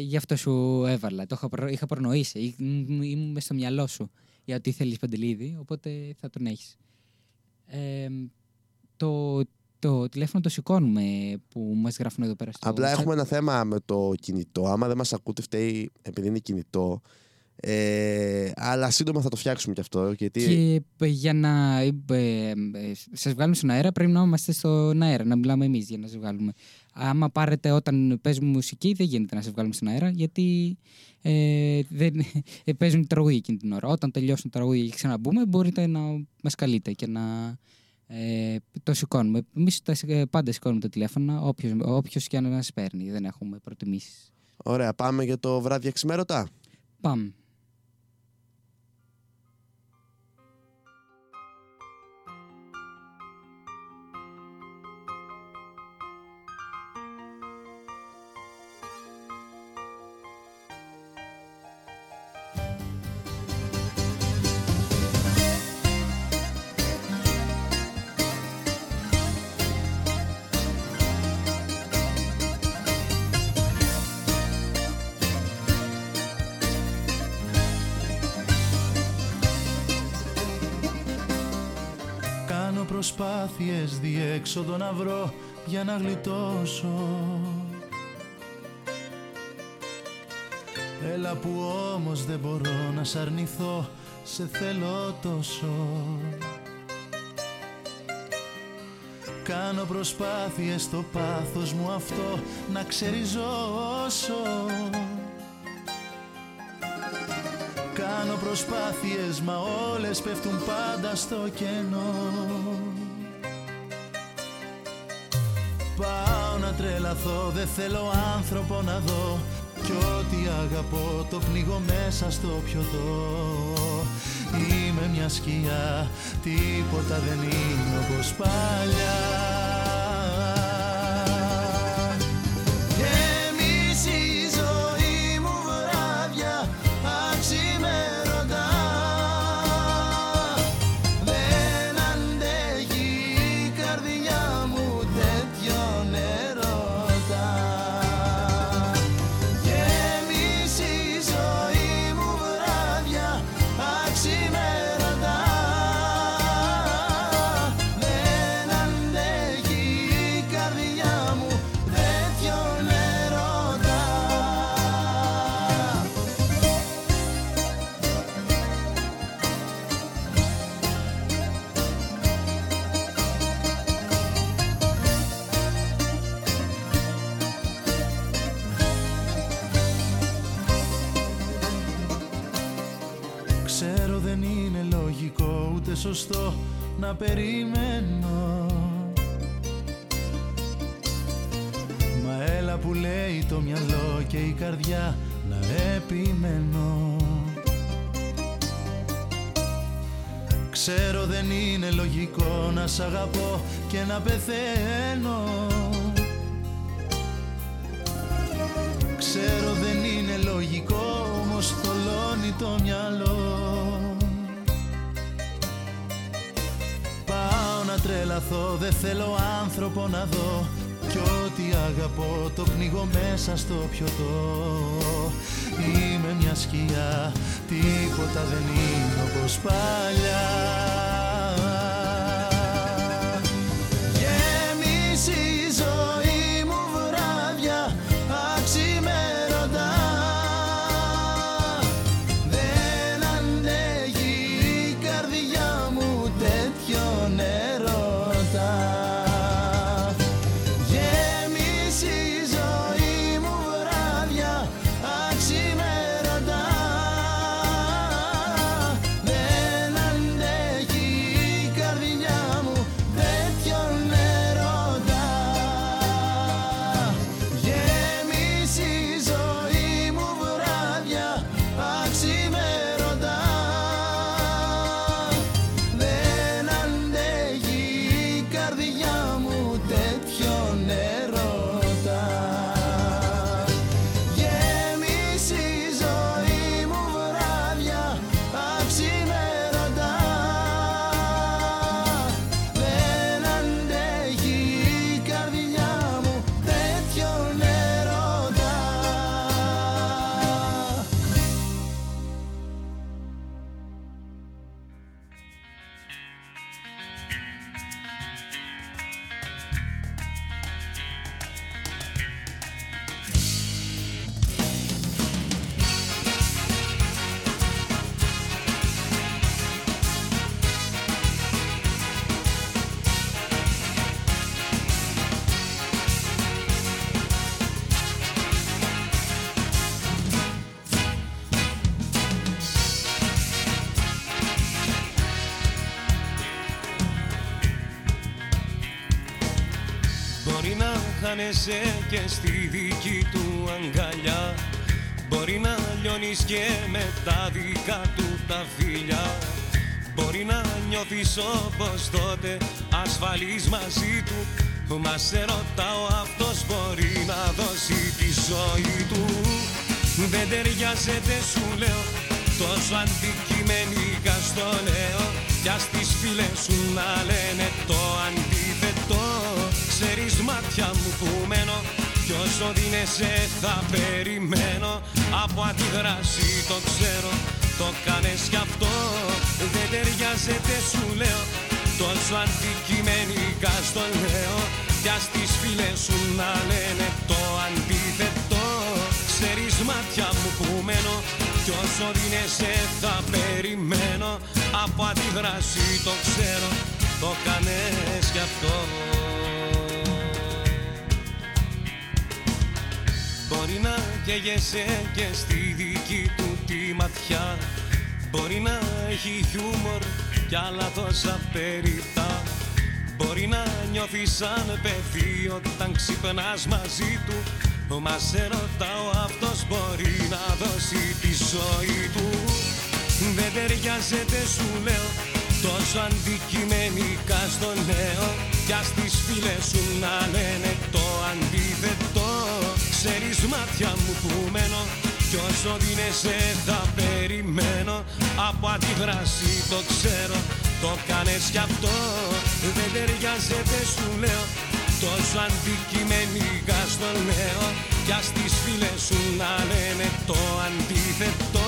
Γι' αυτό σου έβαλα, το είχα προνοήσει, ήμουν μες στο μυαλό σου γιατί θέλεις Παντελίδη, οπότε θα τον έχεις. Το τηλέφωνο το σηκώνουμε που μας γράφουν εδώ πέρα στο... Απλά έχουμε ένα θέμα με το κινητό. Άμα δεν μας ακούτε φταίει επειδή είναι κινητό. Αλλά σύντομα θα το φτιάξουμε κι αυτό. Γιατί... Και για να σας βγάλουμε στον αέρα πρέπει να είμαστε στον αέρα. Να μιλάμε εμείς για να σας βγάλουμε. Άμα πάρετε όταν παίζουμε μουσική δεν γίνεται να σας βγάλουμε στον αέρα. Γιατί παίζουν τραγούδια εκείνη την ώρα. Όταν τελειώσουν τραγούδια και ξαναμπούμε μπορείτε να μας καλείτε και να... το σηκώνουμε. Εμείς πάντα σηκώνουμε τα τηλέφωνα, όποιος και αν μας παίρνει. Δεν έχουμε προτιμήσεις. Ωραία, πάμε για το Βράδυ Εξημέρωτα. Πάμε. Προσπάθειες διέξοδο να βρω για να γλιτώσω. Έλα που όμως δεν μπορώ να σ' αρνηθώ, σε θέλω τόσο. Κάνω προσπάθειες στο πάθος μου αυτό να ξεριζώσω. Κάνω προσπάθειες μα όλες πέφτουν πάντα στο κενό. Πάω να τρελαθώ, δεν θέλω άνθρωπο να δω, κι ό,τι αγαπώ το πνίγω μέσα στο πιωτό. Είμαι μια σκιά, τίποτα δεν είναι όπως παλιά. Εμείς η ζωή μου βράδια αξιμέρωτα, δεν αντέχει η καρδιά μου τέτοιον ερώτα. Εμείς η ζωή μου βράδια αξιμέρωτα, σωστό να περιμένω. Μα έλα που λέει το μυαλό και η καρδιά να επιμένω. Ξέρω δεν είναι λογικό να σ' αγαπώ και να πεθαίνω. Ξέρω δεν είναι λογικό, όμως θολώνει το μυαλό. Πάω να τρελαθώ, δεν θέλω άνθρωπο να δω, κι ό,τι αγαπώ το πνίγω μέσα στο πιωτό. Είμαι μια σκιά, τίποτα δεν είναι όπως παλιά. Γέμισε η ζωή μου βράδια αξιμέρωτα, δεν αντέχει η καρδιά μου τέτοιον ερώτα. Γέμισε η ζωή μου βράδια αξιμέρωτα, δεν αντέχει η καρδιά μου τέτοιον ερώτα. Γέμισε η ζωή μου βράδια αξιμέρωτα, δεν αντέχει η καρδιά μου τέτοιον ερώτα. Γέμισε η ζωή μου βράδια αξιμέρωτα, δεν αντέχει η καρδιά μου τέτοιον ερώτα. Μπορεί να χάνεσαι και στη δική του αγκαλιά, μπορεί να λιώνεις και με τα δικά του τα φιλιά. Μπορεί να νιώθεις όπως τότε ασφαλής μαζί του, μα σε ρωτάω αυτός μπορεί να δώσει τη ζωή του. Δεν ταιριάζεται σου λέω, τόσο αντικειμενικά στο λέω, κι ας τις φίλες σου να λένε το αντίθετο. Ξέρεις μάτια μου που μένω, κι όσο δίνεσαι θα περιμένω από αντιδράση, το ξέρω, το κάνες κι αυτό. Δεν ταιριάζεται σου λέω, τόσο αντικειμενικά στο λέω, κι ας τις φίλες σου να λένε το αντίθετο. Ξέρεις μάτια μου που μένω, κι όσο δίνεσαι θα περιμένω από αντιδράση, το ξέρω, το κάνες κι αυτό. Μπορεί να καίγεσαι και στη δική του τη ματιά, μπορεί να έχει χιούμορ κι άλλα τόσα περιτά, μπορεί να νιώθεις σαν παιδί όταν ξυπνάς μαζί του. Μα σε ρωτάω, αυτός μπορεί να δώσει τη ζωή του. Δεν ταιριάζεται σου λέω, τόσο αντικειμενικά στο νέο, κι ας τις φίλες σου να λένε το αντίθετο. Ξέρεις μάτια μου που μένω, κι όσο δίνεσαι θα περιμένω. Από αντίδραση το ξέρω, το κάνες κι αυτό. Δεν ταιριάζεται σου λέω, τόσο αντικειμενικά στο νέο, κι ας τις φίλες σου να λένε το αντίθετο.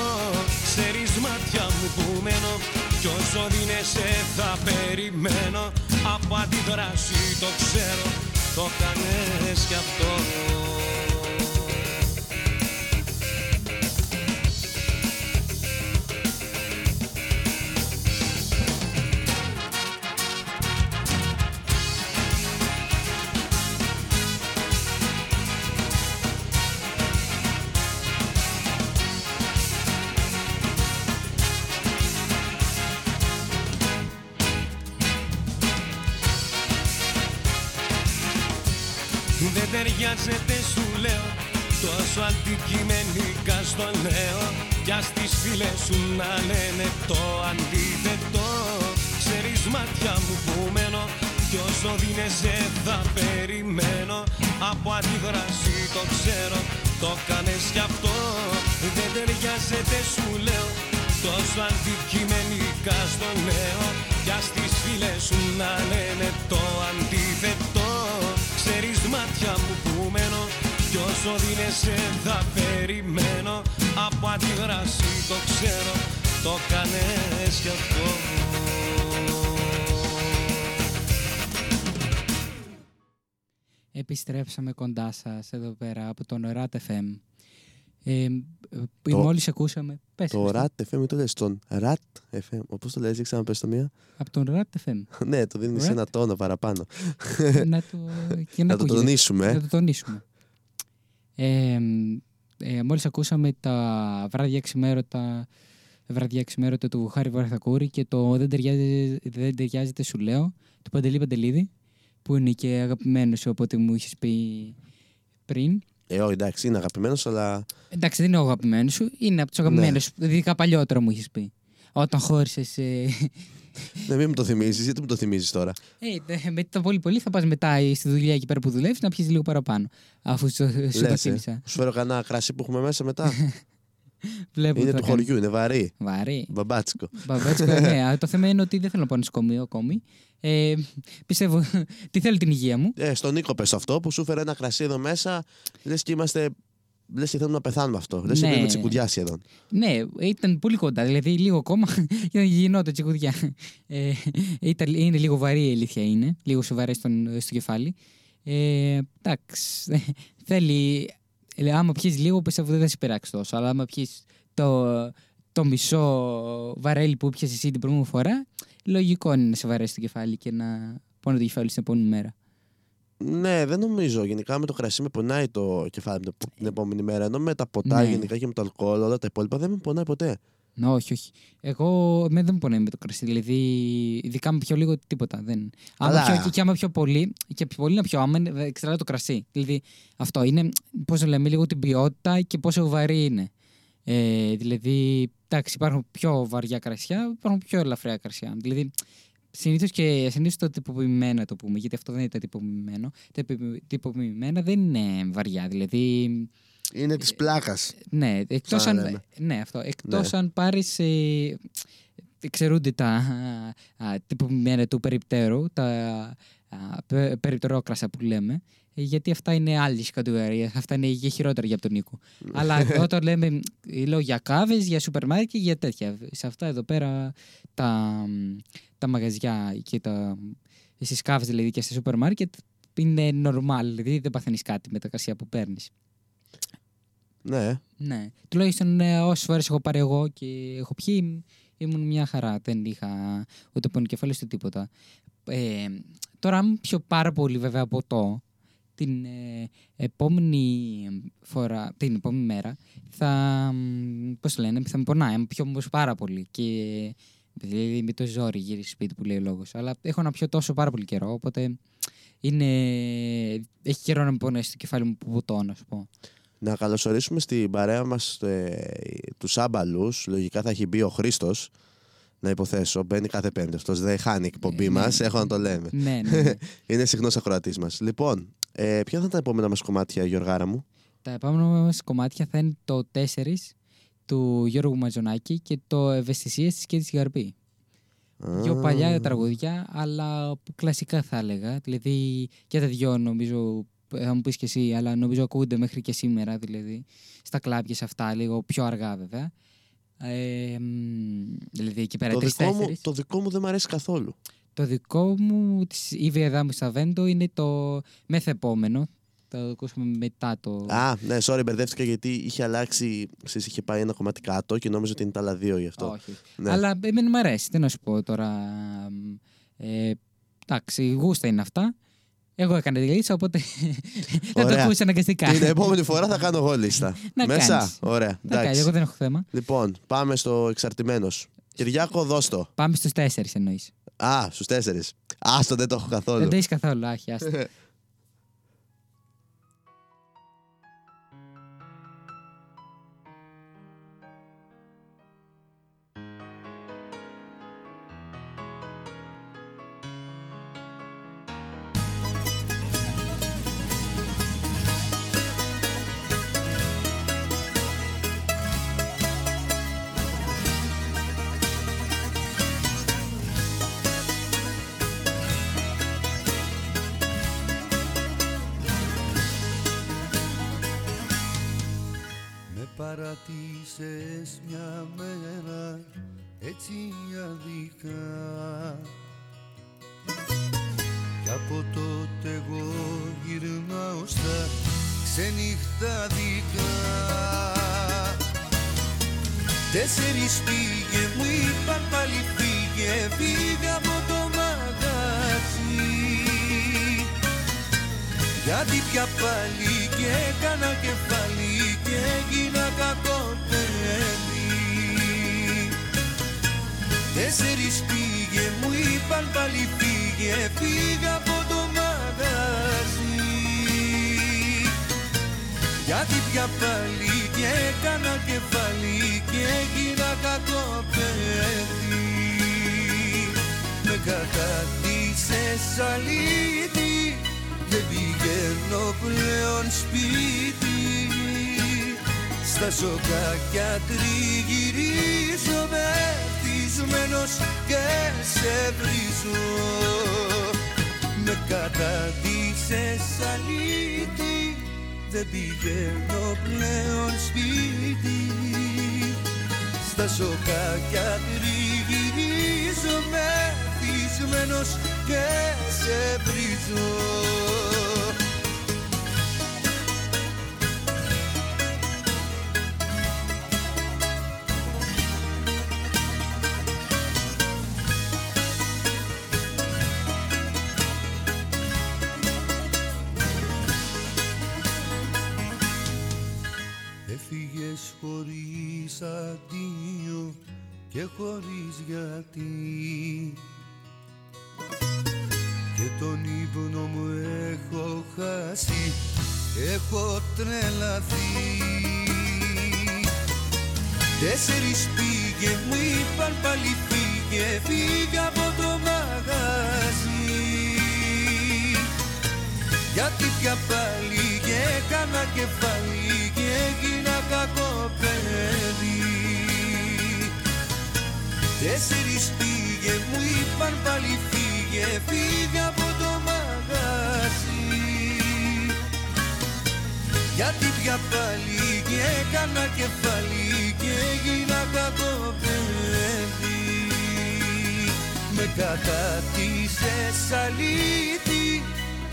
Ξέρεις μάτια μου που μένω, κι όσο δίνεσαι θα περιμένω. Από αντίδραση το ξέρω, το κάνες κι αυτό. Ταιριάζεται σου λέω, τόσο αντικειμενικά στο λέω, κι ας τις φίλες σου να λένε το αντίθετο. Ξέρεις μάτια μου που μένω, κι όσο δίνεσαι θα περιμένω. Από αντίδραση το ξέρω, το κάνες κι αυτό. Δεν ταιριάζεται σου λέω, τόσο αντικειμενικά στο λέω, κι ας τις φίλες σου να λένε το αντίθετο. Ξέρεις μάτια μου που μένω, κι όσο δίνεσαι θα περιμένω. Από αντίδραση το ξέρω, το κάνες κι αυτό. Επιστρέψαμε κοντά σας εδώ πέρα από τον RAT FM. Μόλις ακούσαμε. Το RAT FM το λες, τον RAT FM. Όπως το λες, δεν ξαναπες το μία. Από τον RAT FM. Ναι, το δίνεις ένα τόνο παραπάνω. Να το τονίσουμε. Μόλις ακούσαμε τα βράδια εξημέρωτα του Χάρη Βαρθακούρη και το «Δεν ταιριάζεται σου λέω» του Παντελίδη, που είναι και αγαπημένος όποτε μου είχες πει πριν. Όχι, εντάξει, είναι αγαπημένος, αλλά. Εντάξει, δεν είναι ο αγαπημένος σου, είναι από τους αγαπημένους. Ναι. Ειδικά παλιότερα μου είχες πει. Όταν χώρισες. Ναι, μην μου το θυμίζεις, γιατί μου το θυμίζεις τώρα. Με το πολύ θα πας μετά στη δουλειά εκεί πέρα που δουλεύεις να πιεις λίγο παραπάνω. Αφού σου το θύμισα. Σου φέρω κανένα κρασί που έχουμε μέσα μετά. Είναι του χωριού, είναι βαρύ. Μπαμπάτσικο. Ναι, το θέμα είναι ότι δεν θέλω να πάω νοσοκομείο ακόμη. Πιστεύω. Τι θέλω την υγεία μου. Στον Νίκο πες αυτό που σου φέρε ένα κρασί εδώ μέσα. Λες και είμαστε. Λες και θέλουμε να πεθάνουμε αυτό. Λες και θέλουμε τσικουδιά σχεδόν. Ναι, ήταν πολύ κοντά. Δηλαδή λίγο ακόμα γινόταν τσικουδιά. Είναι λίγο βαρύ η αλήθεια είναι. Λίγο σοβαρή στο κεφάλι. Εντάξει. Θέλει. Άμα πιείς λίγο, πιστεύω δεν θα σε πειράξει τόσο. Αλλά άμα πιείς το μισό βαρέλι που πιες εσύ την πρώτη φορά, λογικό είναι να σε βαρέσει το κεφάλι και να πόνει το κεφάλι στην επόμενη μέρα. Ναι, δεν νομίζω. Γενικά με το κρασί με πονάει το κεφάλι την επόμενη μέρα. Ενώ με τα ποτά γενικά και με το αλκοόλ, όλα τα υπόλοιπα δεν με πονάει ποτέ. Όχι. Εγώ δεν με πονάει με το κρασί. Δηλαδή, ειδικά με πιο λίγο τίποτα. Δεν. Αλλά... και άμα πιο πολύ, και πολύ να πιο άμεν, εξτραλώ το κρασί. Δηλαδή, αυτό είναι, πώς το λέμε, λίγο την ποιότητα και πόσο βαρύ είναι. Δηλαδή, εντάξει, υπάρχουν πιο βαριά κρασιά, υπάρχουν πιο ελαφριά κρασιά. Δηλαδή, συνήθως και το τυποποιημένα το πούμε, γιατί αυτό δεν είναι το τυποποιημένο. Τα τυποποιημένα δεν είναι βαριά. Δηλαδή. Είναι της πλάκας. Ναι, εκτός αν πάρεις. Ξερούνται τα τυποποιημένα του περιπτέρου, τα περιπτερόκρασα που λέμε, γιατί αυτά είναι άλλη κατηγορία. Αυτά είναι και χειρότερα για τον Νίκο. Αλλά όταν λέω για κάβες, για σούπερ μάρκετ και για τέτοια. Σε αυτά εδώ πέρα τα μαγαζιά και στις κάβες δηλαδή και στα σούπερ μάρκετ είναι normal. Δηλαδή δεν παθαίνεις κάτι με τα κρασιά που παίρνεις. Ναι. Τουλάχιστον όσες φορές έχω πάρει εγώ και έχω πιει, ήμουν μια χαρά. Δεν είχα ούτε πονοκεφάλαιο ούτε τίποτα. Τώρα μου πιω πάρα πολύ βέβαια από το. Την επόμενη φορά, την επόμενη μέρα, θα με πονάει, μου πιω όμως πάρα πολύ. Και δηλαδή με το ζόρι γύρισε σπίτι που λέει ο λόγος. Αλλά έχω να πιω τόσο πάρα πολύ καιρό, οπότε έχει καιρό να με πονέσει το κεφάλι μου που βουτώ, να σου πω. Να καλωσορίσουμε στην παρέα μας τους άμπαλους. Λογικά θα έχει μπει ο Χρήστος, να υποθέσω. Μπαίνει κάθε Πέμπτη. Αυτός δεν χάνει εκπομπή μας, έχω να το λέμε. Ναι. Είναι συχνός ακροατής μας. Λοιπόν, ποια θα είναι τα επόμενα μας κομμάτια, Γιωργάρα μου? Τα επόμενα μας κομμάτια θα είναι το 4 του Γιώργου Μαζονάκη και το Ευαισθησίες της και της Γαρπή. Πιο παλιά τραγουδιά, αλλά κλασικά θα έλεγα. Δηλαδή και τα δυο νομίζω, θα μου πεις και εσύ, αλλά νομίζω ακούγονται μέχρι και σήμερα, δηλαδή στα κλαμπ σε αυτά, λίγο πιο αργά βέβαια. Δηλαδή εκεί πέρα 3-4. Το δικό μου δεν μου αρέσει καθόλου. Το δικό μου, της Ήβη Αδάμου Stavento, είναι το μεθεπόμενο. Το ακούσαμε μετά το. Α, ναι, sorry, μπερδεύτηκα γιατί είχε αλλάξει. Ξέρεις, είχε πάει ένα κομμάτι κάτω και νόμιζα ότι είναι τα άλλα δύο γι' αυτό. Όχι. Ναι. Αλλά εμένα μου αρέσει, τι να σου πω τώρα. Εντάξει, γούστα είναι αυτά. Εγώ έκανα τη λίστα, οπότε θα το ακούσει αναγκαστικά. Την επόμενη φορά θα κάνω εγώ λίστα. Μέσα. Ωραία. Εντάξει. Εγώ δεν έχω θέμα. Λοιπόν, πάμε στο εξαρτημένος. Κυριάκο, δώστο. Πάμε στους 4 εννοείς. Α, στους 4. Άστο, δεν το έχω καθόλου. Δεν το έχεις καθόλου, άχι, άστο. Παρατήσες μια μέρα έτσι αδικά κι από τότε εγώ γυρνάω στα ξενύχτα δικά. 4 πήγε, μου είπαν πάλι φύγε, φύγε από το μαγαζί γιατί πια πάλι και έκανα κεφάλι και έγινα κακοτέλη. 4 πήγε, μου είπαν πάλι πήγε, φύγα από το μαγαζί γιατί πια πάλι και έκανα κεφάλι και έγινα κακοτέλη. Με κατατήσες αλήτη, δεν πηγαίνω πλέον σπίτι. Στα σοκάκια τριγυρίζομαι ευτισμένος και σε βρίζω. Με καταδύσες αλήτη, δεν πηγαίνω πλέον σπίτι. Στα σοκάκια τριγυρίζομαι ευτισμένος και σε βρίζω. Χωρίς αντίο και χωρίς γιατί και τον ύπνο μου έχω χάσει, έχω τρελαθεί. 4 πήγε, μου είπαν πάλι φύγε, φύγε από το μαγαζί γιατί πια πάλι και έκανα κεφάλι και έγινα κακό παιδί. 4 πήγε, μου είπαν πάλι φύγε, φύγε από το μαγαζί γιατί πια πάλι και έκανα κεφάλι και έγινα κακό παιδί. Με κατατήσες αλήτη,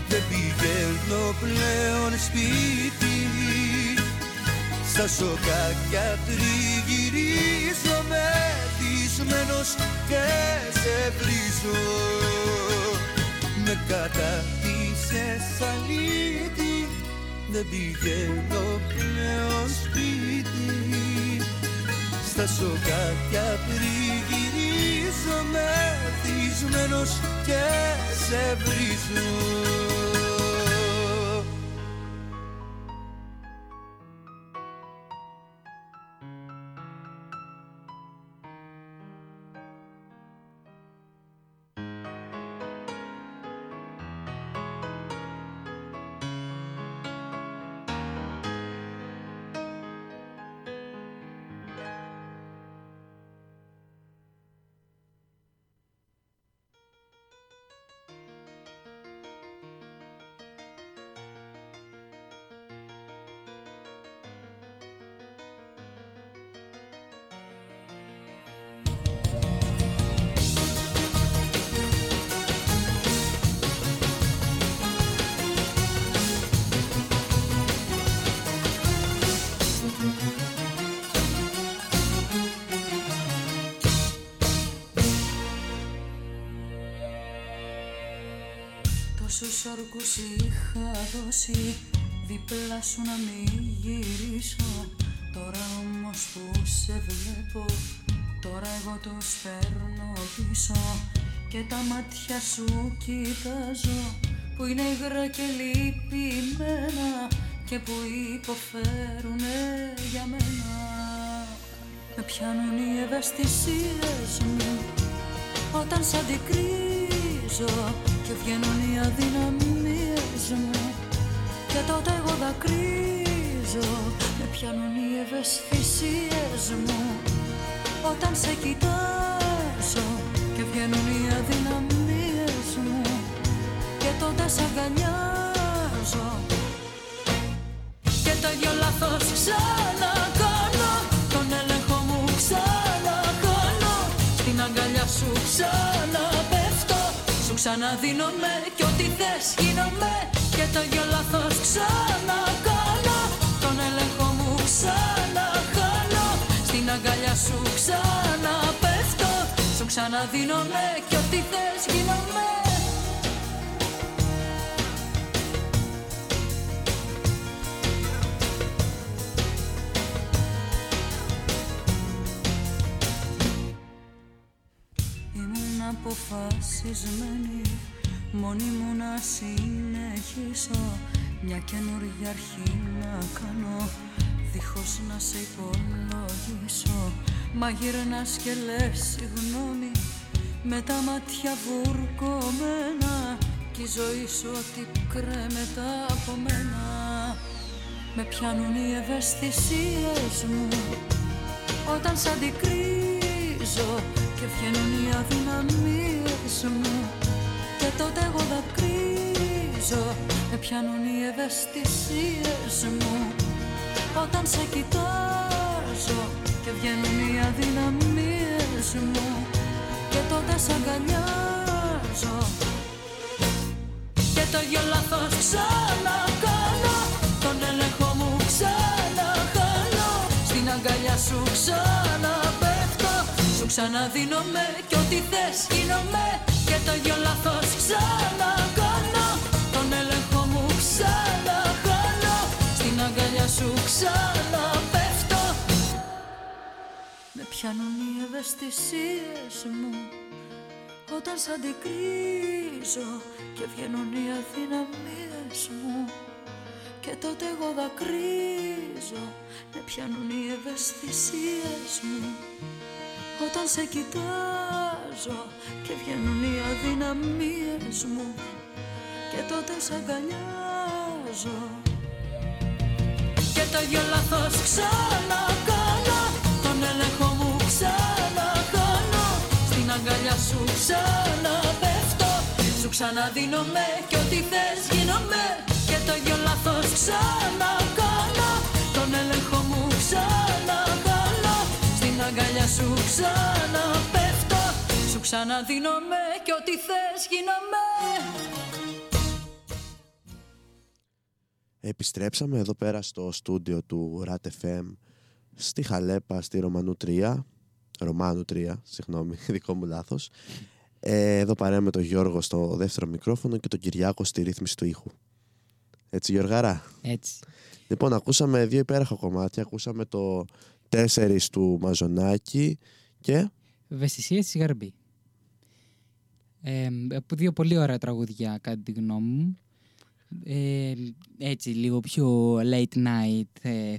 δεν πηγαίνω πλέον σπίτι. Στα σοκάκια τριγυρίζομαι ευτισμένος και σε βρίζω. Κατά τη Θεσσαλονίκη δεν πηγαίνω πλέον σπίτι. Στα σοκάκια πριγυρίζω μεθυσμένος και σε βρίζω. Τόσους όρκους είχα δώσει δίπλα σου να μην γυρίσω. Τώρα όμως που σε βλέπω, τώρα εγώ τους παίρνω πίσω. Και τα μάτια σου κοιτάζω που είναι υγρά και λυπημένα και που υποφέρουνε για μένα. Με πιάνουν οι ευαισθησίες μου όταν σ' αντικρίζω. Και βγαίνουν οι αδυναμίες μου και τότε εγώ δακρύζω. Με πιάνουν οι ευαισθησίες μου όταν σε κοιτάζω. Και βγαίνουν οι αδυναμίες μου και τότε σ' αγκαλιάζω. Και το ίδιο λάθος ξανακάνω, τον έλεγχο μου ξαναχάνω. Στην αγκαλιά σου ξαναπέφτω, σου ξαναδίνομαι κι ό,τι θες γίνομαι. Και το ίδιο λάθος ξανακάνω, τον έλεγχο μου ξαναχάνω. Στην αγκαλιά σου ξαναπέφτω, σου ξαναδίνομαι κι ό,τι θες γίνομαι. Αποφασισμένη μόνη μου να συνεχίσω, μια καινούργια αρχή να κάνω δίχως να σε υπολογίσω. Μα γυρνάς και λες συγγνώμη με τα μάτια βουρκωμένα κι η ζωή σου ότι κρέμεται από μένα. Με πιάνουν οι ευαισθησίες μου όταν σ' αντικρίζω. Και βγαίνουν οι αδυναμίες μου και τότε εγώ δακρύζω. Με πιάνουν οι ευαισθησίες μου όταν σε κοιτάζω. Και βγαίνουν οι αδυναμίες μου και τότε σ' αγκαλιάζω. Και το ίδιο λάθος ξανακάνω, τον έλεγχο μου ξαναχάνω. Στην αγκαλιά σου ξαναπέφτω, σου ξαναδίνομαι κι ό,τι θες γίνομαι. Και το ίδιο λάθος ξανακάνω, τον έλεγχο μου ξαναχάνω. Στην αγκαλιά σου ξαναπέφτω. Με πιάνουν οι ευαισθησίες μου όταν σ' αντικρίζω. Και βγαίνουν οι αδυναμίες μου και τότε εγώ δακρύζω. Με πιάνουν οι ευαισθησίες μου όταν σε κοιτάζω και βγαίνουν οι αδυναμίες μου και τότε σ' αγκαλιάζω. Και το ίδιο λάθος ξανακάνω, τον έλεγχο μου ξανακάνω. Στην αγκαλιά σου ξαναπέφτω, σου ξαναδίνομαι κι ό,τι θες γίνομαι. Και το ίδιο λάθος ξανακάνω, τον έλεγχο μου ξανακάνω. Αγκαλιά σου ξαναπέφτω, σου ξαναδίνομαι κι ό,τι θες γίνομαι. Επιστρέψαμε εδώ πέρα στο στούντιο του RAT FM στη Χαλέπα, στη Ρωμανού 3, συγγνώμη, δικό μου λάθος. Εδώ παρέα με τον Γιώργο στο δεύτερο μικρόφωνο και τον Κυριάκο στη ρύθμιση του ήχου. Έτσι, Γιωργάρα. Έτσι. Λοιπόν, ακούσαμε δύο υπέροχα κομμάτια. Ακούσαμε το 4 του Μαζονάκη και Ευαισθησίες της Γαρμπή. Δύο πολύ ωραία τραγούδια, κατά τη γνώμη μου. Έτσι, λίγο πιο late night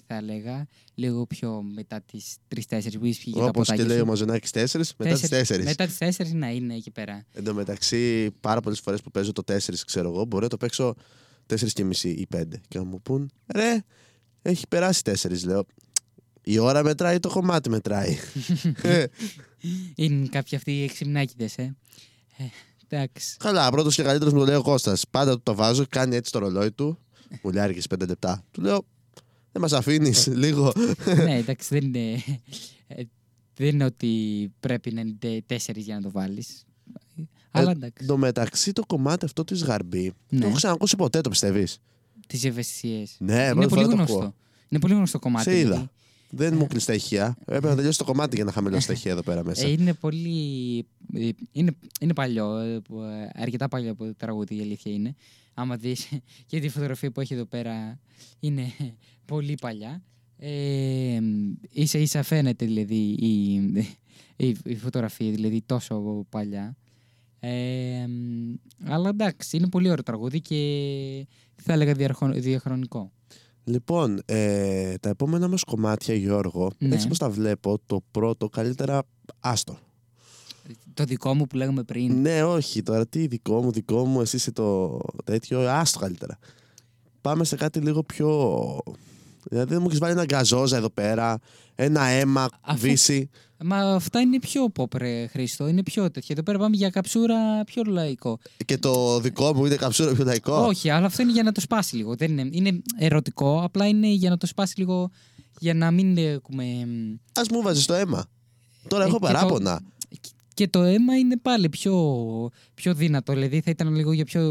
θα έλεγα. Λίγο πιο μετά τις 3-4 που ήσυχε για τα ποτάκια. Όπως και λέει ο Μαζονάκης 4, μετά τις 4. Μετά τις 4 να είναι εκεί πέρα. Εν τω μεταξύ, πάρα πολλές φορές που παίζω το 4, ξέρω εγώ, μπορώ να το παίξω 4,5 ή 5. Και να μου πούν, ρε, έχει περάσει 4, λέω. Η ώρα μετράει, το κομμάτι μετράει. Είναι κάποιοι αυτοί οι εξυμνάκηδες, εντάξει. Καλά, πρώτος και καλύτερος μου το λέει ο Κώστας. Πάντα του το βάζω, κάνει έτσι το ρολόι του. Μου λέει, άργησε 5 λεπτά. Του λέω, δεν μας αφήνεις λίγο. Ναι, εντάξει, δεν είναι ότι πρέπει να είναι 4 για να το βάλεις. Αλλά εντάξει. Εν τω μεταξύ, το κομμάτι αυτό της Γαρμπή, το έχω ξανακούσει ποτέ, το πιστεύεις? Τις ευαισθησίες. Ναι, πρώτη φορά το ακούω. Είναι πολύ γνωστό κομμάτι. Σε είδα. Δεν μου κλειστά ηχεία. Έπρεπε να τελειώσει το κομμάτι για να χαμηλώσει τα ηχεία εδώ πέρα μέσα. Είναι πολύ. Είναι παλιό. Αρκετά παλιό από το τραγούδι, η αλήθεια είναι. Άμα δεις και τη φωτογραφία που έχει εδώ πέρα, είναι πολύ παλιά. Ίσα ίσα φαίνεται δηλαδή η φωτογραφία, δηλαδή τόσο παλιά. Αλλά εντάξει, είναι πολύ ωραίο τραγούδι και θα έλεγα διαχρονικό. Λοιπόν, τα επόμενα μας κομμάτια, Γιώργο, έτσι πως τα βλέπω, το πρώτο καλύτερα άστο. Το δικό μου που λέγαμε πριν. Ναι, όχι, τώρα τι δικό μου, εσύ είσαι το τέτοιο, άστο καλύτερα. Πάμε σε κάτι λίγο πιο... Δηλαδή δεν μου έχεις βάλει ένα γκαζόζα εδώ πέρα, ένα αίμα, βύση. Μα αυτά είναι πιο πόπρε, Χρήστο, είναι πιο τέτοια. Εδώ πέρα πάμε για καψούρα πιο λαϊκό. Και το δικό μου είναι καψούρα πιο λαϊκό. Όχι, αλλά αυτό είναι για να το σπάσει λίγο. Δεν είναι ερωτικό, απλά είναι για να το σπάσει λίγο, για να μην έχουμε... Ας μου βάζεις το αίμα. Τώρα έχω παράπονα. Και το αίμα είναι πάλι πιο δυνατό, δηλαδή θα ήταν λίγο για πιο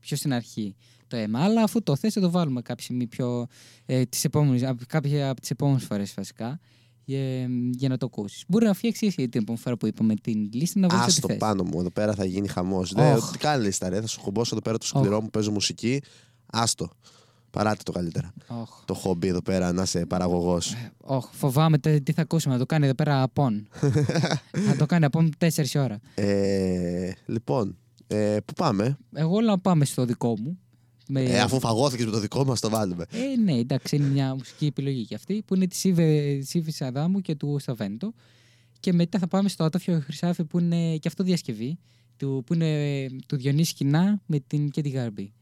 στην αρχή. Το αίμα, αλλά αφού το θες θα το βάλουμε κάποια από τις επόμενες φορές βασικά για να το ακούσεις. Μπορεί να φτιάξει εσύ την επόμενη φορά που είπαμε την λίστα να βρεις ό,τι θες. Ας το πάνω μου, εδώ πέρα θα γίνει χαμός. Κάνει λίστα ρε, θα σου χομπώσω εδώ πέρα το σκληρό μου, παίζω μουσική, άστο. Παράτε το καλύτερα. Το χόμπι εδώ πέρα, να είσαι παραγωγός. Φοβάμαι τι θα ακούσουμε, να το κάνει εδώ πέρα απόν. Να το κάνει απόν 4 ώρα. Λοιπόν, πού πάμε? Εγώ να πάμε στο δικό μου. Αφού φαγώθηκες με το δικό μας, το βάλουμε. Ναι, εντάξει, είναι μια μουσική επιλογή και αυτή που είναι της Ήβης Αδάμου και του Stavento. Και μετά θα πάμε στο Ατόφιο Χρυσάφι που είναι και αυτό διασκευή που είναι του Διονύση Κινά με την και τη Γαρμπή.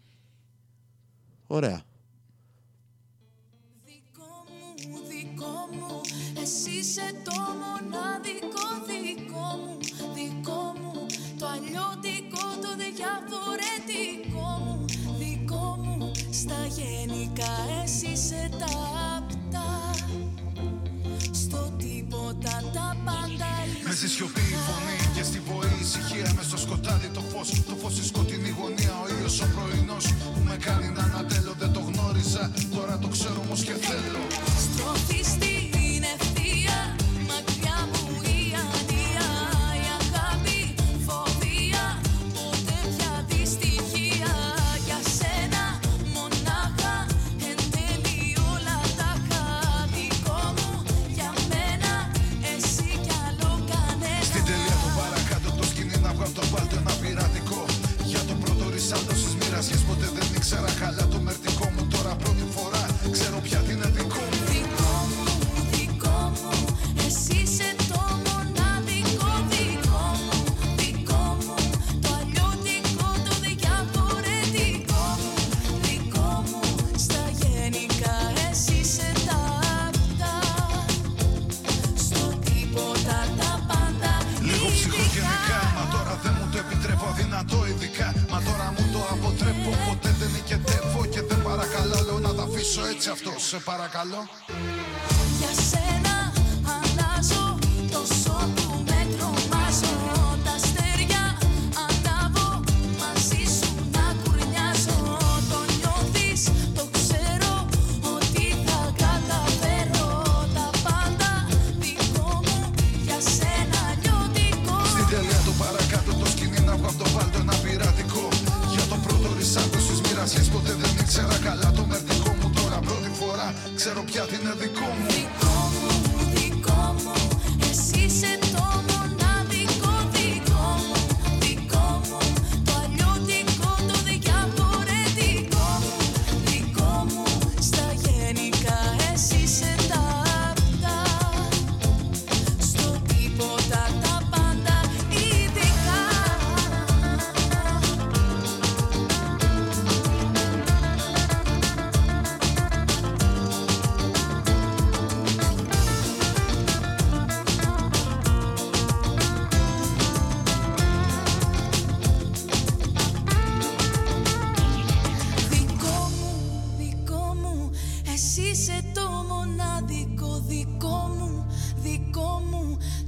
Ωραία. Δικό μου, εσύ είσαι το μοναδικό. Δικό μου, το αλλιώτικο, το διαφορετικό μου. Δικό μου, στα γενικά εσύ είσαι τα απτά. Στο τίποτα τα πάντα είσαι. Με στη σιωπή η φωνή και στη βοή η ησυχία. Μες στο σκοτάδι το φως, το φως στη σκοτεινή γωνία. Ο ήλιος ο πρωινός που με κάνει να ανατέλω. Δεν το γνώριζα, τώρα το ξέρω όμως και θέλω. Στο φυστή είναι ευθεία, μακριά μου η αδεία. Η αγάπη, φοβία, ποτέ πια δυστυχία. Για σένα μονάχα, εν τέλει όλα τα χαδικό μου. Για μένα, εσύ κι άλλο κανένα. Στην τελεία του παρακάτω το σκηνή να βγάλω το βάλτο ένα πειρατικό. Για το πρώτο ρισάλτο στις μοιρασιές ποτέ δεν ήξερα καλά το μερτικό μου. Τώρα πρώτη φορά ξέρω πια τι είναι δικό μου. Έτσι αυτό, σε παρακαλώ. Για σένα αλλάζω, τόσο που με τρομάζω. Τα αστέρια ανάβω, μαζί σου να κουρνιάζω. Το νιώθεις, το ξέρω, ότι θα καταφέρω. Τα πάντα δικό μου, για σένα νιώτικο. Στην τελεία το παρακάτω το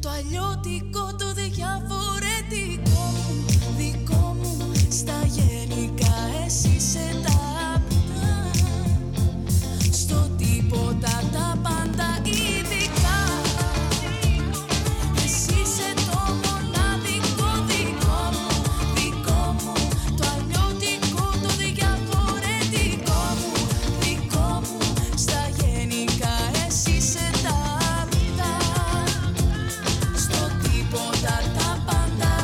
το αλλιώτικο, το διαφορετικό μου, δικό μου. Στα γενικά εσύ είσαι τα απτά, στο τίποτα τα πάντα ειδικά. Εσύ είσαι το μοναδικό, δικό μου, δικό μου. Το αλλιώτικο, το διαφορετικό μου, δικό μου. Στα γενικά εσύ είσαι τα απτά, στο τίποτα τα πάντα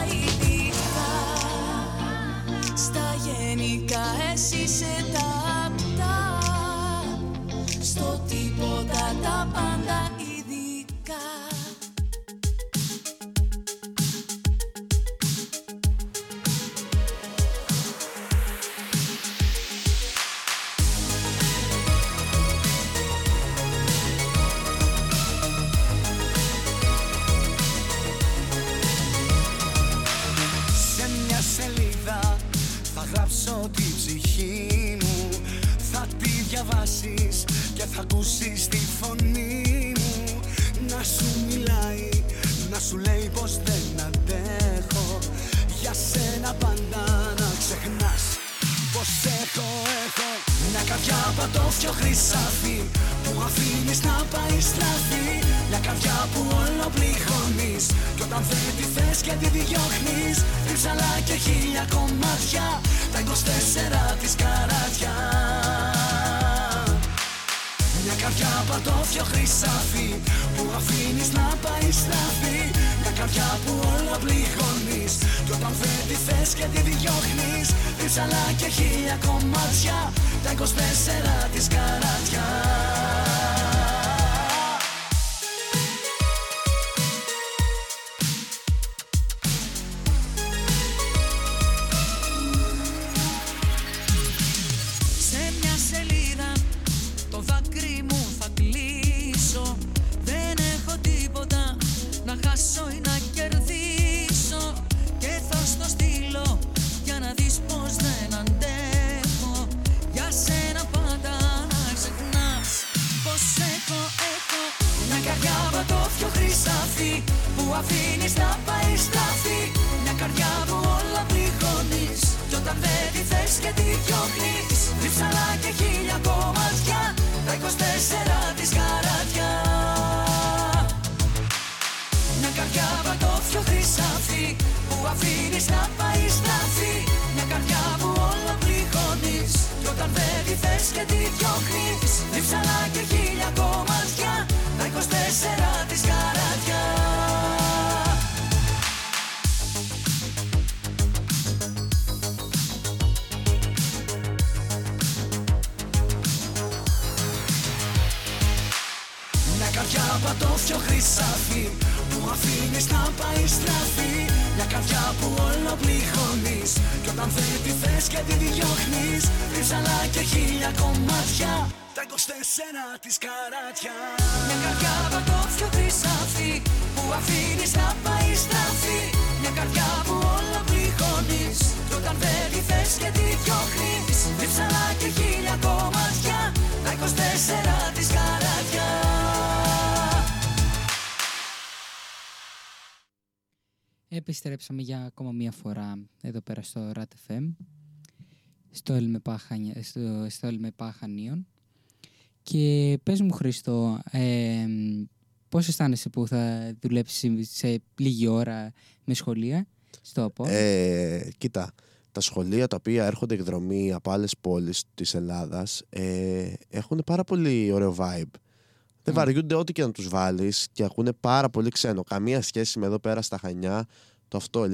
ειδικά. Στα γενικά εσύ είσαι τα απτά, στο τίποτα τα πάντα ειδικά. Σε μια σελίδα θα γράψω την ψυχή μου, θα τη διαβάσεις και θα ακούσεις τη φωνή μου. Να σου μιλάει, να σου λέει πως δεν αντέχω, για σένα πάντα να ξεχνάς πως έχω μια καρδιά παντόφιο χρυσάφι που αφήνεις να πάει στραφή. Μια καρδιά που όλο πληγώνεις κι όταν δεν τη θες και τη διώχνεις, ρίψαλα και χίλια κομμάτια τα 24 της καράτια. Μια καρδιά παντόφιο χρυσάφι που αφήνεις να πάει στραφή. Μια καρδιά που όλο πληγώνεις κι όταν δεν τη θες και τη διώχνεις, ρίψαλα και χίλια κομμάτια τα 24 της καράτια. Που αφήνεις να πάει στραφή. Μια καρδιά που όλα πληγώνεις κι όταν δεν τη θες και τη διώχνεις, ρίψαλα και χίλια κομμάτια τα 24 της καράτια. Μια καρδιά παντόφιο χρυσάφι που αφήνεις να πάει στραφή. Μια καρδιά που όλα πληγώνεις κι όταν δεν τη θες και τη διώχνεις, ρίψαλα και χίλια κομμάτια τα 24 της καράτια. Μια καρδιά παντόφιο χρυσάφι που αφήνεις να πάει στραφή. Μια καρδιά που όλο πληγώνεις κι όταν δεν τη θες και τη διώχνεις, ρίψαλα και χίλια κομμάτια τα 24 της καράτια. Μια καρδιά παντόφιο χρυσάφι που αφήνεις να πάει στραφή. Μια καρδιά που όλο πληγώνεις κι όταν δεν τη θες και τη διώχνεις, ρίψαλα και χίλια κομμάτια τα 24 της καράτια. Επιστρέψαμε για ακόμα μία φορά εδώ πέρα στο RAT FM, στο ΕΛΜΕΠΑ Χανίων. Και πες μου, Χρήστο, πώς αισθάνεσαι που θα δουλέψεις σε λίγη ώρα με σχολεία στο ΑΠΟ? Κοίτα, τα σχολεία τα οποία έρχονται εκδρομή από άλλες πόλεις της Ελλάδας έχουν πάρα πολύ ωραίο vibe. Δεν βαριούνται ό,τι και να τους βάλεις και ακούνε πάρα πολύ ξένο. Καμία σχέση με εδώ πέρα στα Χανιά, το αυτό,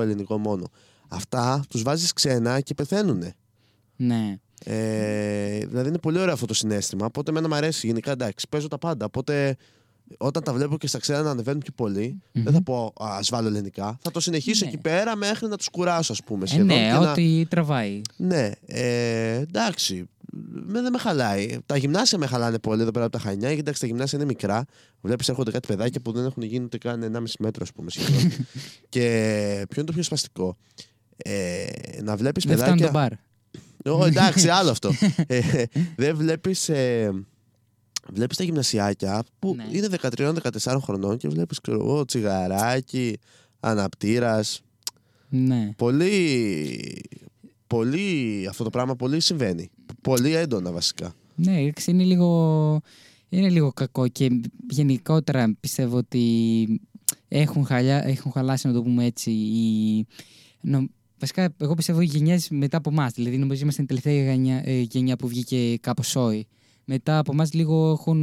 ελληνικό μόνο. Αυτά τους βάζεις ξένα και πεθαίνουνε. Ναι. Δηλαδή είναι πολύ ωραίο αυτό το συναίσθημα. Οπότε εμένα μου αρέσει γενικά, εντάξει, παίζω τα πάντα. Οπότε όταν τα βλέπω και στα ξένα να ανεβαίνουν πιο πολύ, δεν θα πω ας βάλω ελληνικά. Θα το συνεχίσω εκεί πέρα μέχρι να τους κουράσω, ας πούμε. Ό,τι τραβάει. Ναι, εντάξει. Δεν με χαλάει. Τα γυμνάσια με χαλάνε πολύ εδώ πέρα από τα Χανιά. Εντάξει, τα γυμνάσια είναι μικρά. Βλέπεις, έρχονται κάτι παιδάκια που δεν έχουν γίνει ούτε καν 1,5 μέτρο, ας πούμε. Και ποιο είναι το πιο σπαστικό? Να βλέπεις παιδάκια. Δεν φτάνουν το μπαρ. Εντάξει, άλλο αυτό. Δεν βλέπεις Βλέπεις τα γυμνασιάκια που ναι. είναι 13-14 χρονών και βλέπεις τσιγαράκι, αναπτήρας. Ναι. Πολύ αυτό το πράγμα πολύ συμβαίνει. Πολύ έντονα βασικά. Ναι, είναι λίγο κακό και γενικότερα πιστεύω ότι έχουν χαλάσει, να το πούμε έτσι, βασικά εγώ πιστεύω οι γενιές μετά από εμάς, δηλαδή νομίζω είμαστε την τελευταία γενιά που βγήκε κάπως σόι. Μετά από εμάς λίγο έχουν,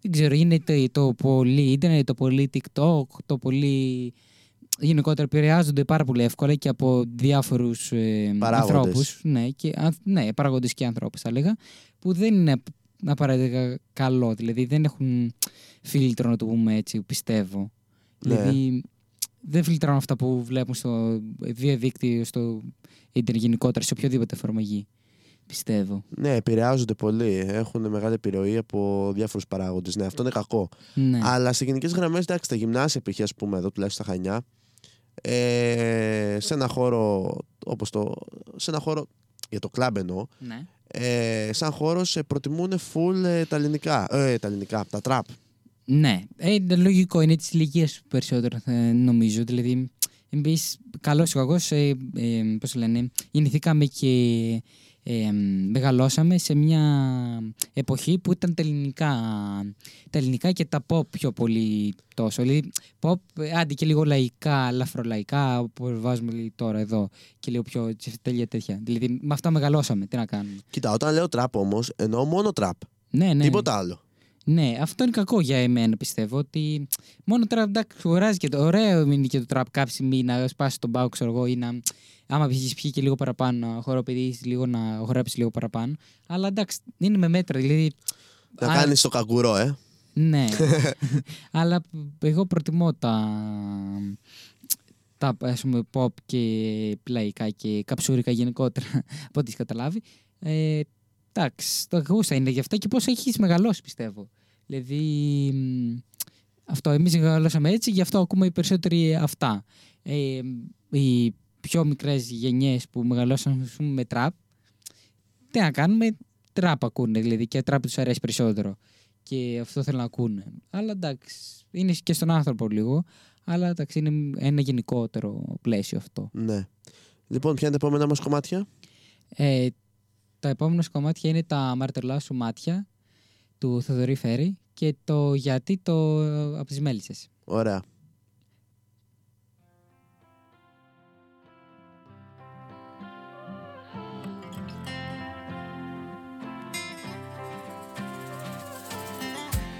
δεν ξέρω, είναι το πολύ ίντερνετ, το πολύ TikTok, το πολύ... Γενικότερα επηρεάζονται πάρα πολύ εύκολα και από διάφορους ανθρώπους. Ναι, παράγοντες και ανθρώπους, θα έλεγα, που δεν είναι απαραίτητα καλό. Δηλαδή δεν έχουν φίλτρο, να το πούμε έτσι, πιστεύω. Ναι. Δηλαδή δεν φιλτρώνουν αυτά που βλέπουν στο διαδίκτυο, στο ίντερνετ γενικότερα, σε οποιοδήποτε εφαρμογή. Πιστεύω. Ναι, επηρεάζονται πολύ. Έχουν μεγάλη επιρροή από διάφορους παράγοντες. Ναι, αυτό είναι κακό. Ναι. Αλλά σε γενικές γραμμές, εντάξει, τα γυμνάσια, π.χ. ας πούμε εδώ, τουλάχιστον στα Χανιά, σε ένα χώρο όπως σε ένα χώρο, για το κλαμπ εννοώ, ναι. Σαν χώρο προτιμούν φουλ τα τραπ. Ναι, λογικό, είναι της ηλικίας περισσότερο, νομίζω. Δηλαδή, εμείς, καλώς ή κακώς, πώς λένε, γεννηθήκαμε και... μεγαλώσαμε σε μια εποχή που ήταν τα ελληνικά και τα pop πιο πολύ τόσο. Δηλαδή, pop, άντε και λίγο λαϊκά, λαφρολαϊκά, όπως βάζουμε τώρα εδώ και λίγο πιο τέλεια τέτοια. Δηλαδή, με αυτά μεγαλώσαμε, τι να κάνουμε. Κοίτα, όταν λέω τραπ όμως, εννοώ μόνο τραπ. Ναι, ναι. Τίποτα άλλο. Ναι, αυτό είναι κακό για εμένα, πιστεύω. Ότι μόνο τραπ, εντάξει, χωράζει και το ωραίο είναι και το τραπ κάποια στιγμή να σπάσει τον πάγο, ξέρω εγώ, ή να. Άμα πιει και λίγο παραπάνω, χοροπηδείς λίγο, να χορέψεις λίγο παραπάνω. Αλλά εντάξει, είναι με μέτρα. Δηλαδή, να κάνεις το καγκουρό, Ναι. Αλλά εγώ προτιμώ τα ας πούμε, pop και πλαϊκά και καψούρικα γενικότερα, από ό,τι καταλάβει. Εντάξει, το ακούσα είναι γι' αυτά και πώς έχεις μεγαλώσει, πιστεύω. Δηλαδή, αυτό, εμείς μεγαλώσαμε έτσι, γι' αυτό ακούμε οι περισσότεροι αυτά. Οι πιο μικρές γενιές που μεγαλώσαν με τραπ, τι να κάνουμε, τραπ ακούνε, δηλαδή, και τραπ τους αρέσει περισσότερο. Και αυτό θέλουν να ακούνε. Αλλά εντάξει, είναι και στον άνθρωπο λίγο, αλλά εντάξει, είναι ένα γενικότερο πλαίσιο αυτό. Ναι. Λοιπόν, ποια είναι τα επόμενα μας κομμάτια? Τα επόμενα κομμάτια είναι τα Μαρτωλά σου μάτια του Θοδωρή Φέρη και το Γιατί το από τις Μέλισσες. Ωραία.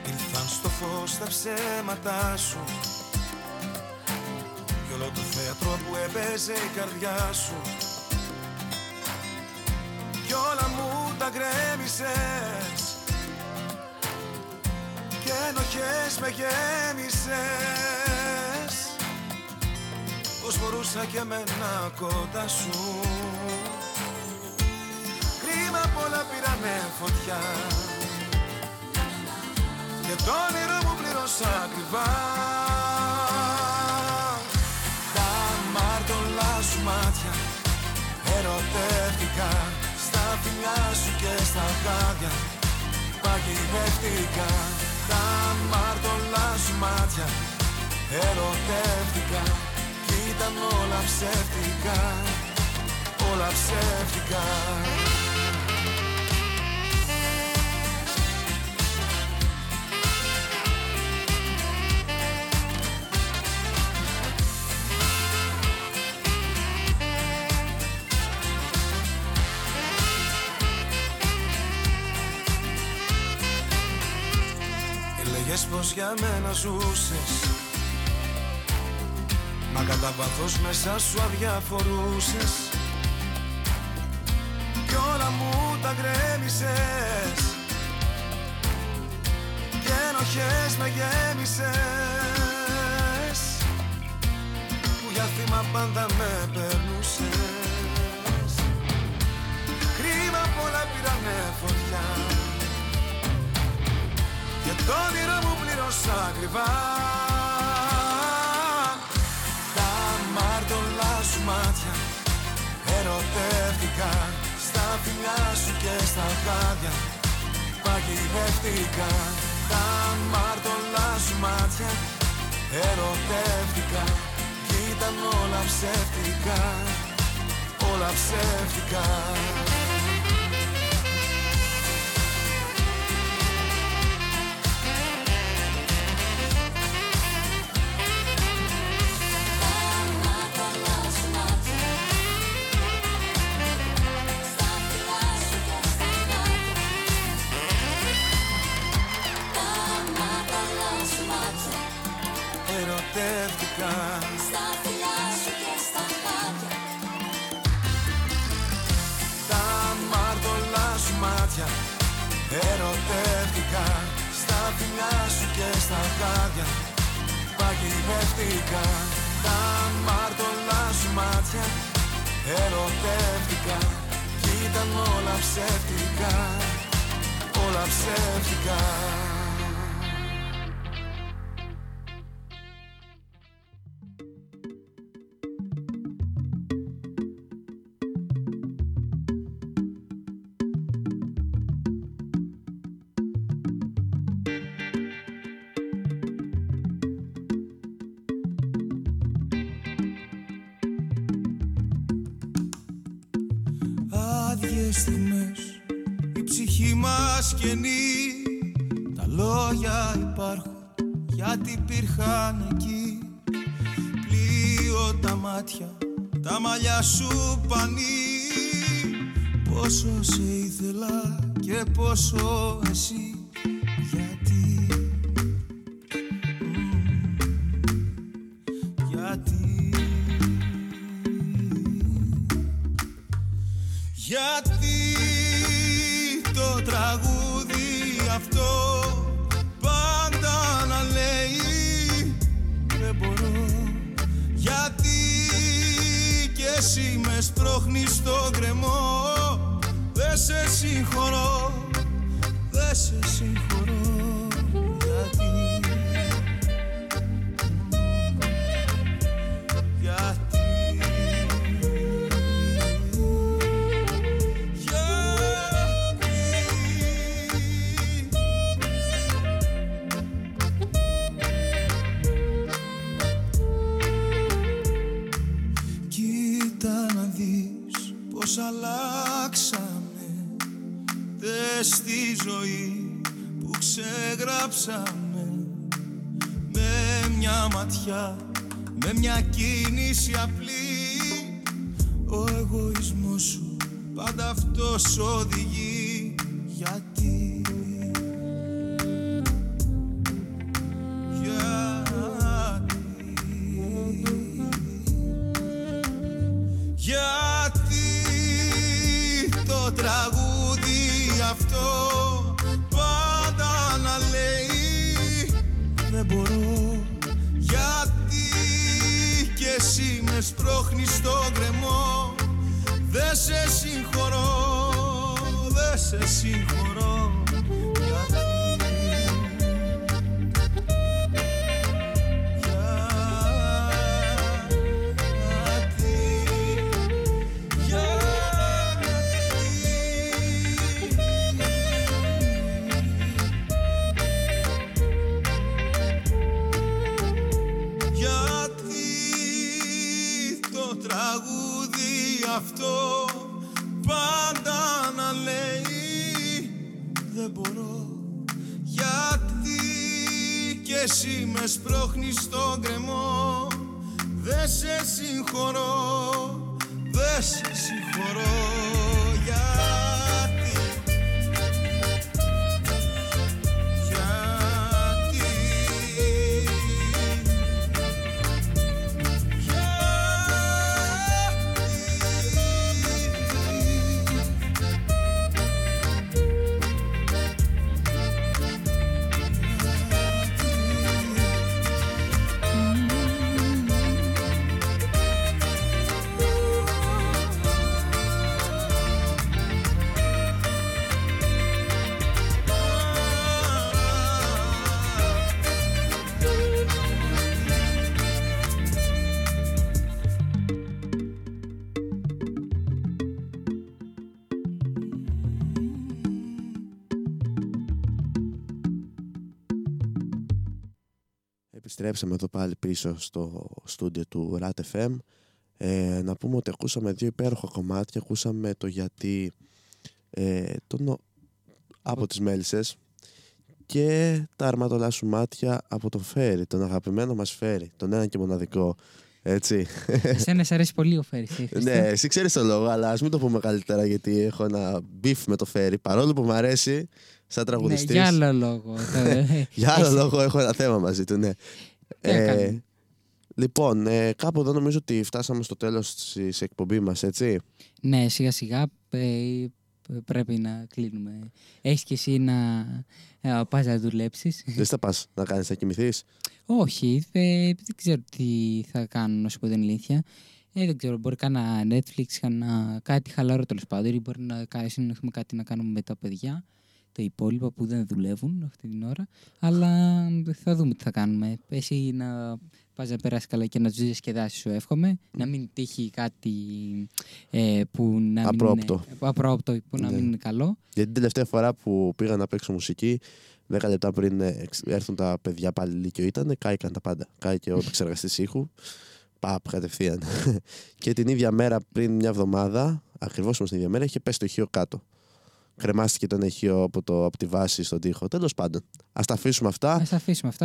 Ήρθαν στο φως τα ψέματα σου κι όλο το θέατρο που έπαιζε η καρδιά σου κι όλα μου τα γκρέμισες και ενοχές με γέμισες. Πώς μπορούσα και εμένα κοντά σου, κρίμα πολλά πήρανε φωτιά και το όνειρο μου πληρώσα ακριβά. Τα μάρτωλα σου μάτια ερωτεύτηκα, στα φιλιά σου και στα χάδια παγιδεύτηκα. Τα μάρτωλα σου μάτια ερωτεύτηκα κι ήταν όλα ψεύτικα, όλα ψεύτικα. Πως για μένα ζούσες, μα κατά βάθος μέσα σου αδιαφορούσες κι όλα μου τα γκρέμισες και ενοχές με γέμισες που για θύμα πάντα με περνούσες. Κρίμα πολλά πήρανε φωτιά και το όνειρο μου πληρώσα ακριβά. Τα μάρτωλα σου μάτια ερωτεύτηκα, στα φιλιά σου και στα χάδια Παγιδεύτηκα, τα μάρτωλα σου μάτια ερωτεύτηκα κι ήταν όλα ψεύτικα, όλα ψεύτικα. Ερωτεύτηκα στα φιλιά σου και στα μάτια, τα μάρτωλα σου μάτια. Ερωτεύτηκα στα φιλιά σου και στα χάδια. Παγιδεύτηκα, τα μάρτωλα σου μάτια. Ερωτεύτηκα κι ήταν όλα ψεύτικα, όλα ψεύτικα. Επιστρέψαμε εδώ πάλι πίσω στο στούντιο του RAT FM. Να πούμε ότι ακούσαμε δύο υπέροχα κομμάτια. Ακούσαμε το γιατί από τις Μέλισσες και τα αρματολά σου μάτια από τον Φέρι, τον αγαπημένο μας Φέρι, τον έναν και μοναδικό. Έτσι. Εσένα σε αρέσει πολύ ο Φέρις. Ναι, εσύ ξέρεις το λόγο, αλλά ας μην το πούμε καλύτερα, γιατί έχω ένα μπιφ με το Φέρι. Παρόλο που μου αρέσει σαν τραγουδιστής. Ναι, για άλλο λόγο. Για άλλο λόγο έχω ένα θέμα μαζί του, ναι. Λοιπόν, κάπου εδώ νομίζω ότι φτάσαμε στο τέλος της εκπομπή μας, έτσι. Ναι, σιγά σιγά πρέπει να κλείνουμε. Έχεις και εσύ να πας να δουλέψεις. Δεν θα πας να κάνεις, θα κοιμηθείς. Όχι, δεν ξέρω τι θα κάνω, να σου πω την αλήθεια. Δεν ξέρω, μπορεί κάνα Netflix, κάνα κάτι χαλαρό τέλος πάντων, ή μπορεί να έχουμε κάτι να κάνουμε με τα παιδιά, τα υπόλοιπα που δεν δουλεύουν αυτή την ώρα. Αλλά θα δούμε τι θα κάνουμε. Εσύ να πας να περάσεις καλά και να τους διασκεδάσεις, σου εύχομαι. Να μην τύχει κάτι που να απρόοπτο, που να μην είναι καλό. Γιατί την τελευταία φορά που πήγα να παίξω μουσική, 10 λεπτά πριν έρθουν τα παιδιά πάλι λύκειο ήταν, κάηκαν τα πάντα. Κάηκε ο επεξεργαστής ήχου. Παπ, κατευθείαν. Και την ίδια μέρα, πριν μια εβδομάδα, ακριβώς την ίδια μέρα, είχε πέσει το ηχείο κάτω. Κρεμάστηκε το ηχείο από τη βάση στον τοίχο. Τέλος πάντων. Ας τα αφήσουμε αυτά.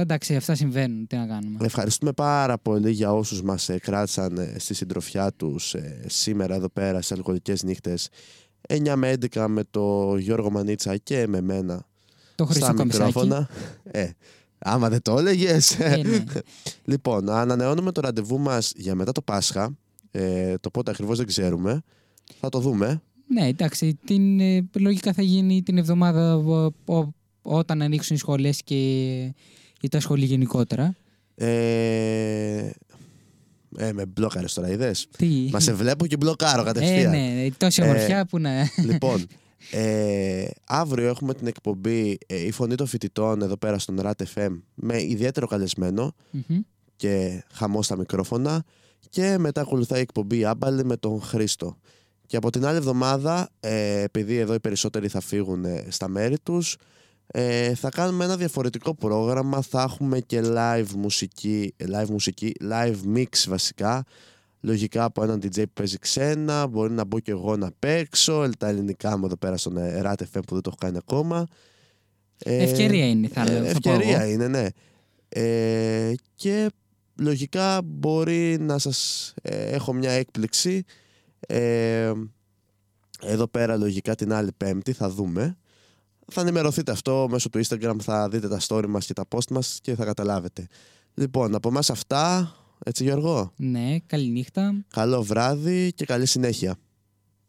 Εντάξει, αυτά συμβαίνουν. Τι να κάνουμε. Ευχαριστούμε πάρα πολύ για όσους μας κράτησαν στη συντροφιά τους σήμερα εδώ πέρα στις Αλκοολικές Νύχτες. 9 με 11 με τον Γιώργο Μανίτσα και με μένα. Το Χρήστο Καμισάκη. Άμα δεν το έλεγες. Ναι. Λοιπόν, ανανεώνουμε το ραντεβού μας για μετά το Πάσχα. Το πότε ακριβώς δεν ξέρουμε. Θα το δούμε. Ναι, εντάξει, λογικά θα γίνει την εβδομάδα όταν ανοίξουν οι σχολές και τα σχολεία γενικότερα. Με μπλόκαρες τώρα, είδες. Μα σε βλέπω και μπλοκάρω κατευθείαν. Ναι, τόση ομορφιά που να... Λοιπόν, αύριο έχουμε την εκπομπή «Η Φωνή των Φοιτητών» εδώ πέρα στον RAT FM με ιδιαίτερο καλεσμένο και χαμό στα μικρόφωνα, και μετά ακολουθάει η εκπομπή «Άμπαλη» με τον Χρήστο. Και από την άλλη εβδομάδα, επειδή εδώ οι περισσότεροι θα φύγουν στα μέρη τους, θα κάνουμε ένα διαφορετικό πρόγραμμα. Θα έχουμε και live μουσική, live mix βασικά. Λογικά από έναν DJ που παίζει ξένα, μπορεί να μπω και εγώ να παίξω τα ελληνικά μου εδώ πέρα στον RAT FM που δεν το έχω κάνει ακόμα. Ευκαιρία είναι, θα λέω. Ευκαιρία είναι, ναι. Και λογικά μπορεί να σας έχω μια έκπληξη. Εδώ πέρα λογικά την άλλη Πέμπτη θα δούμε. Θα ενημερωθείτε αυτό μέσω του Instagram, θα δείτε τα story μας και τα post μας και θα καταλάβετε. Λοιπόν, από εμάς αυτά, έτσι Γιώργο. Ναι, καληνύχτα. Καλό βράδυ και καλή συνέχεια.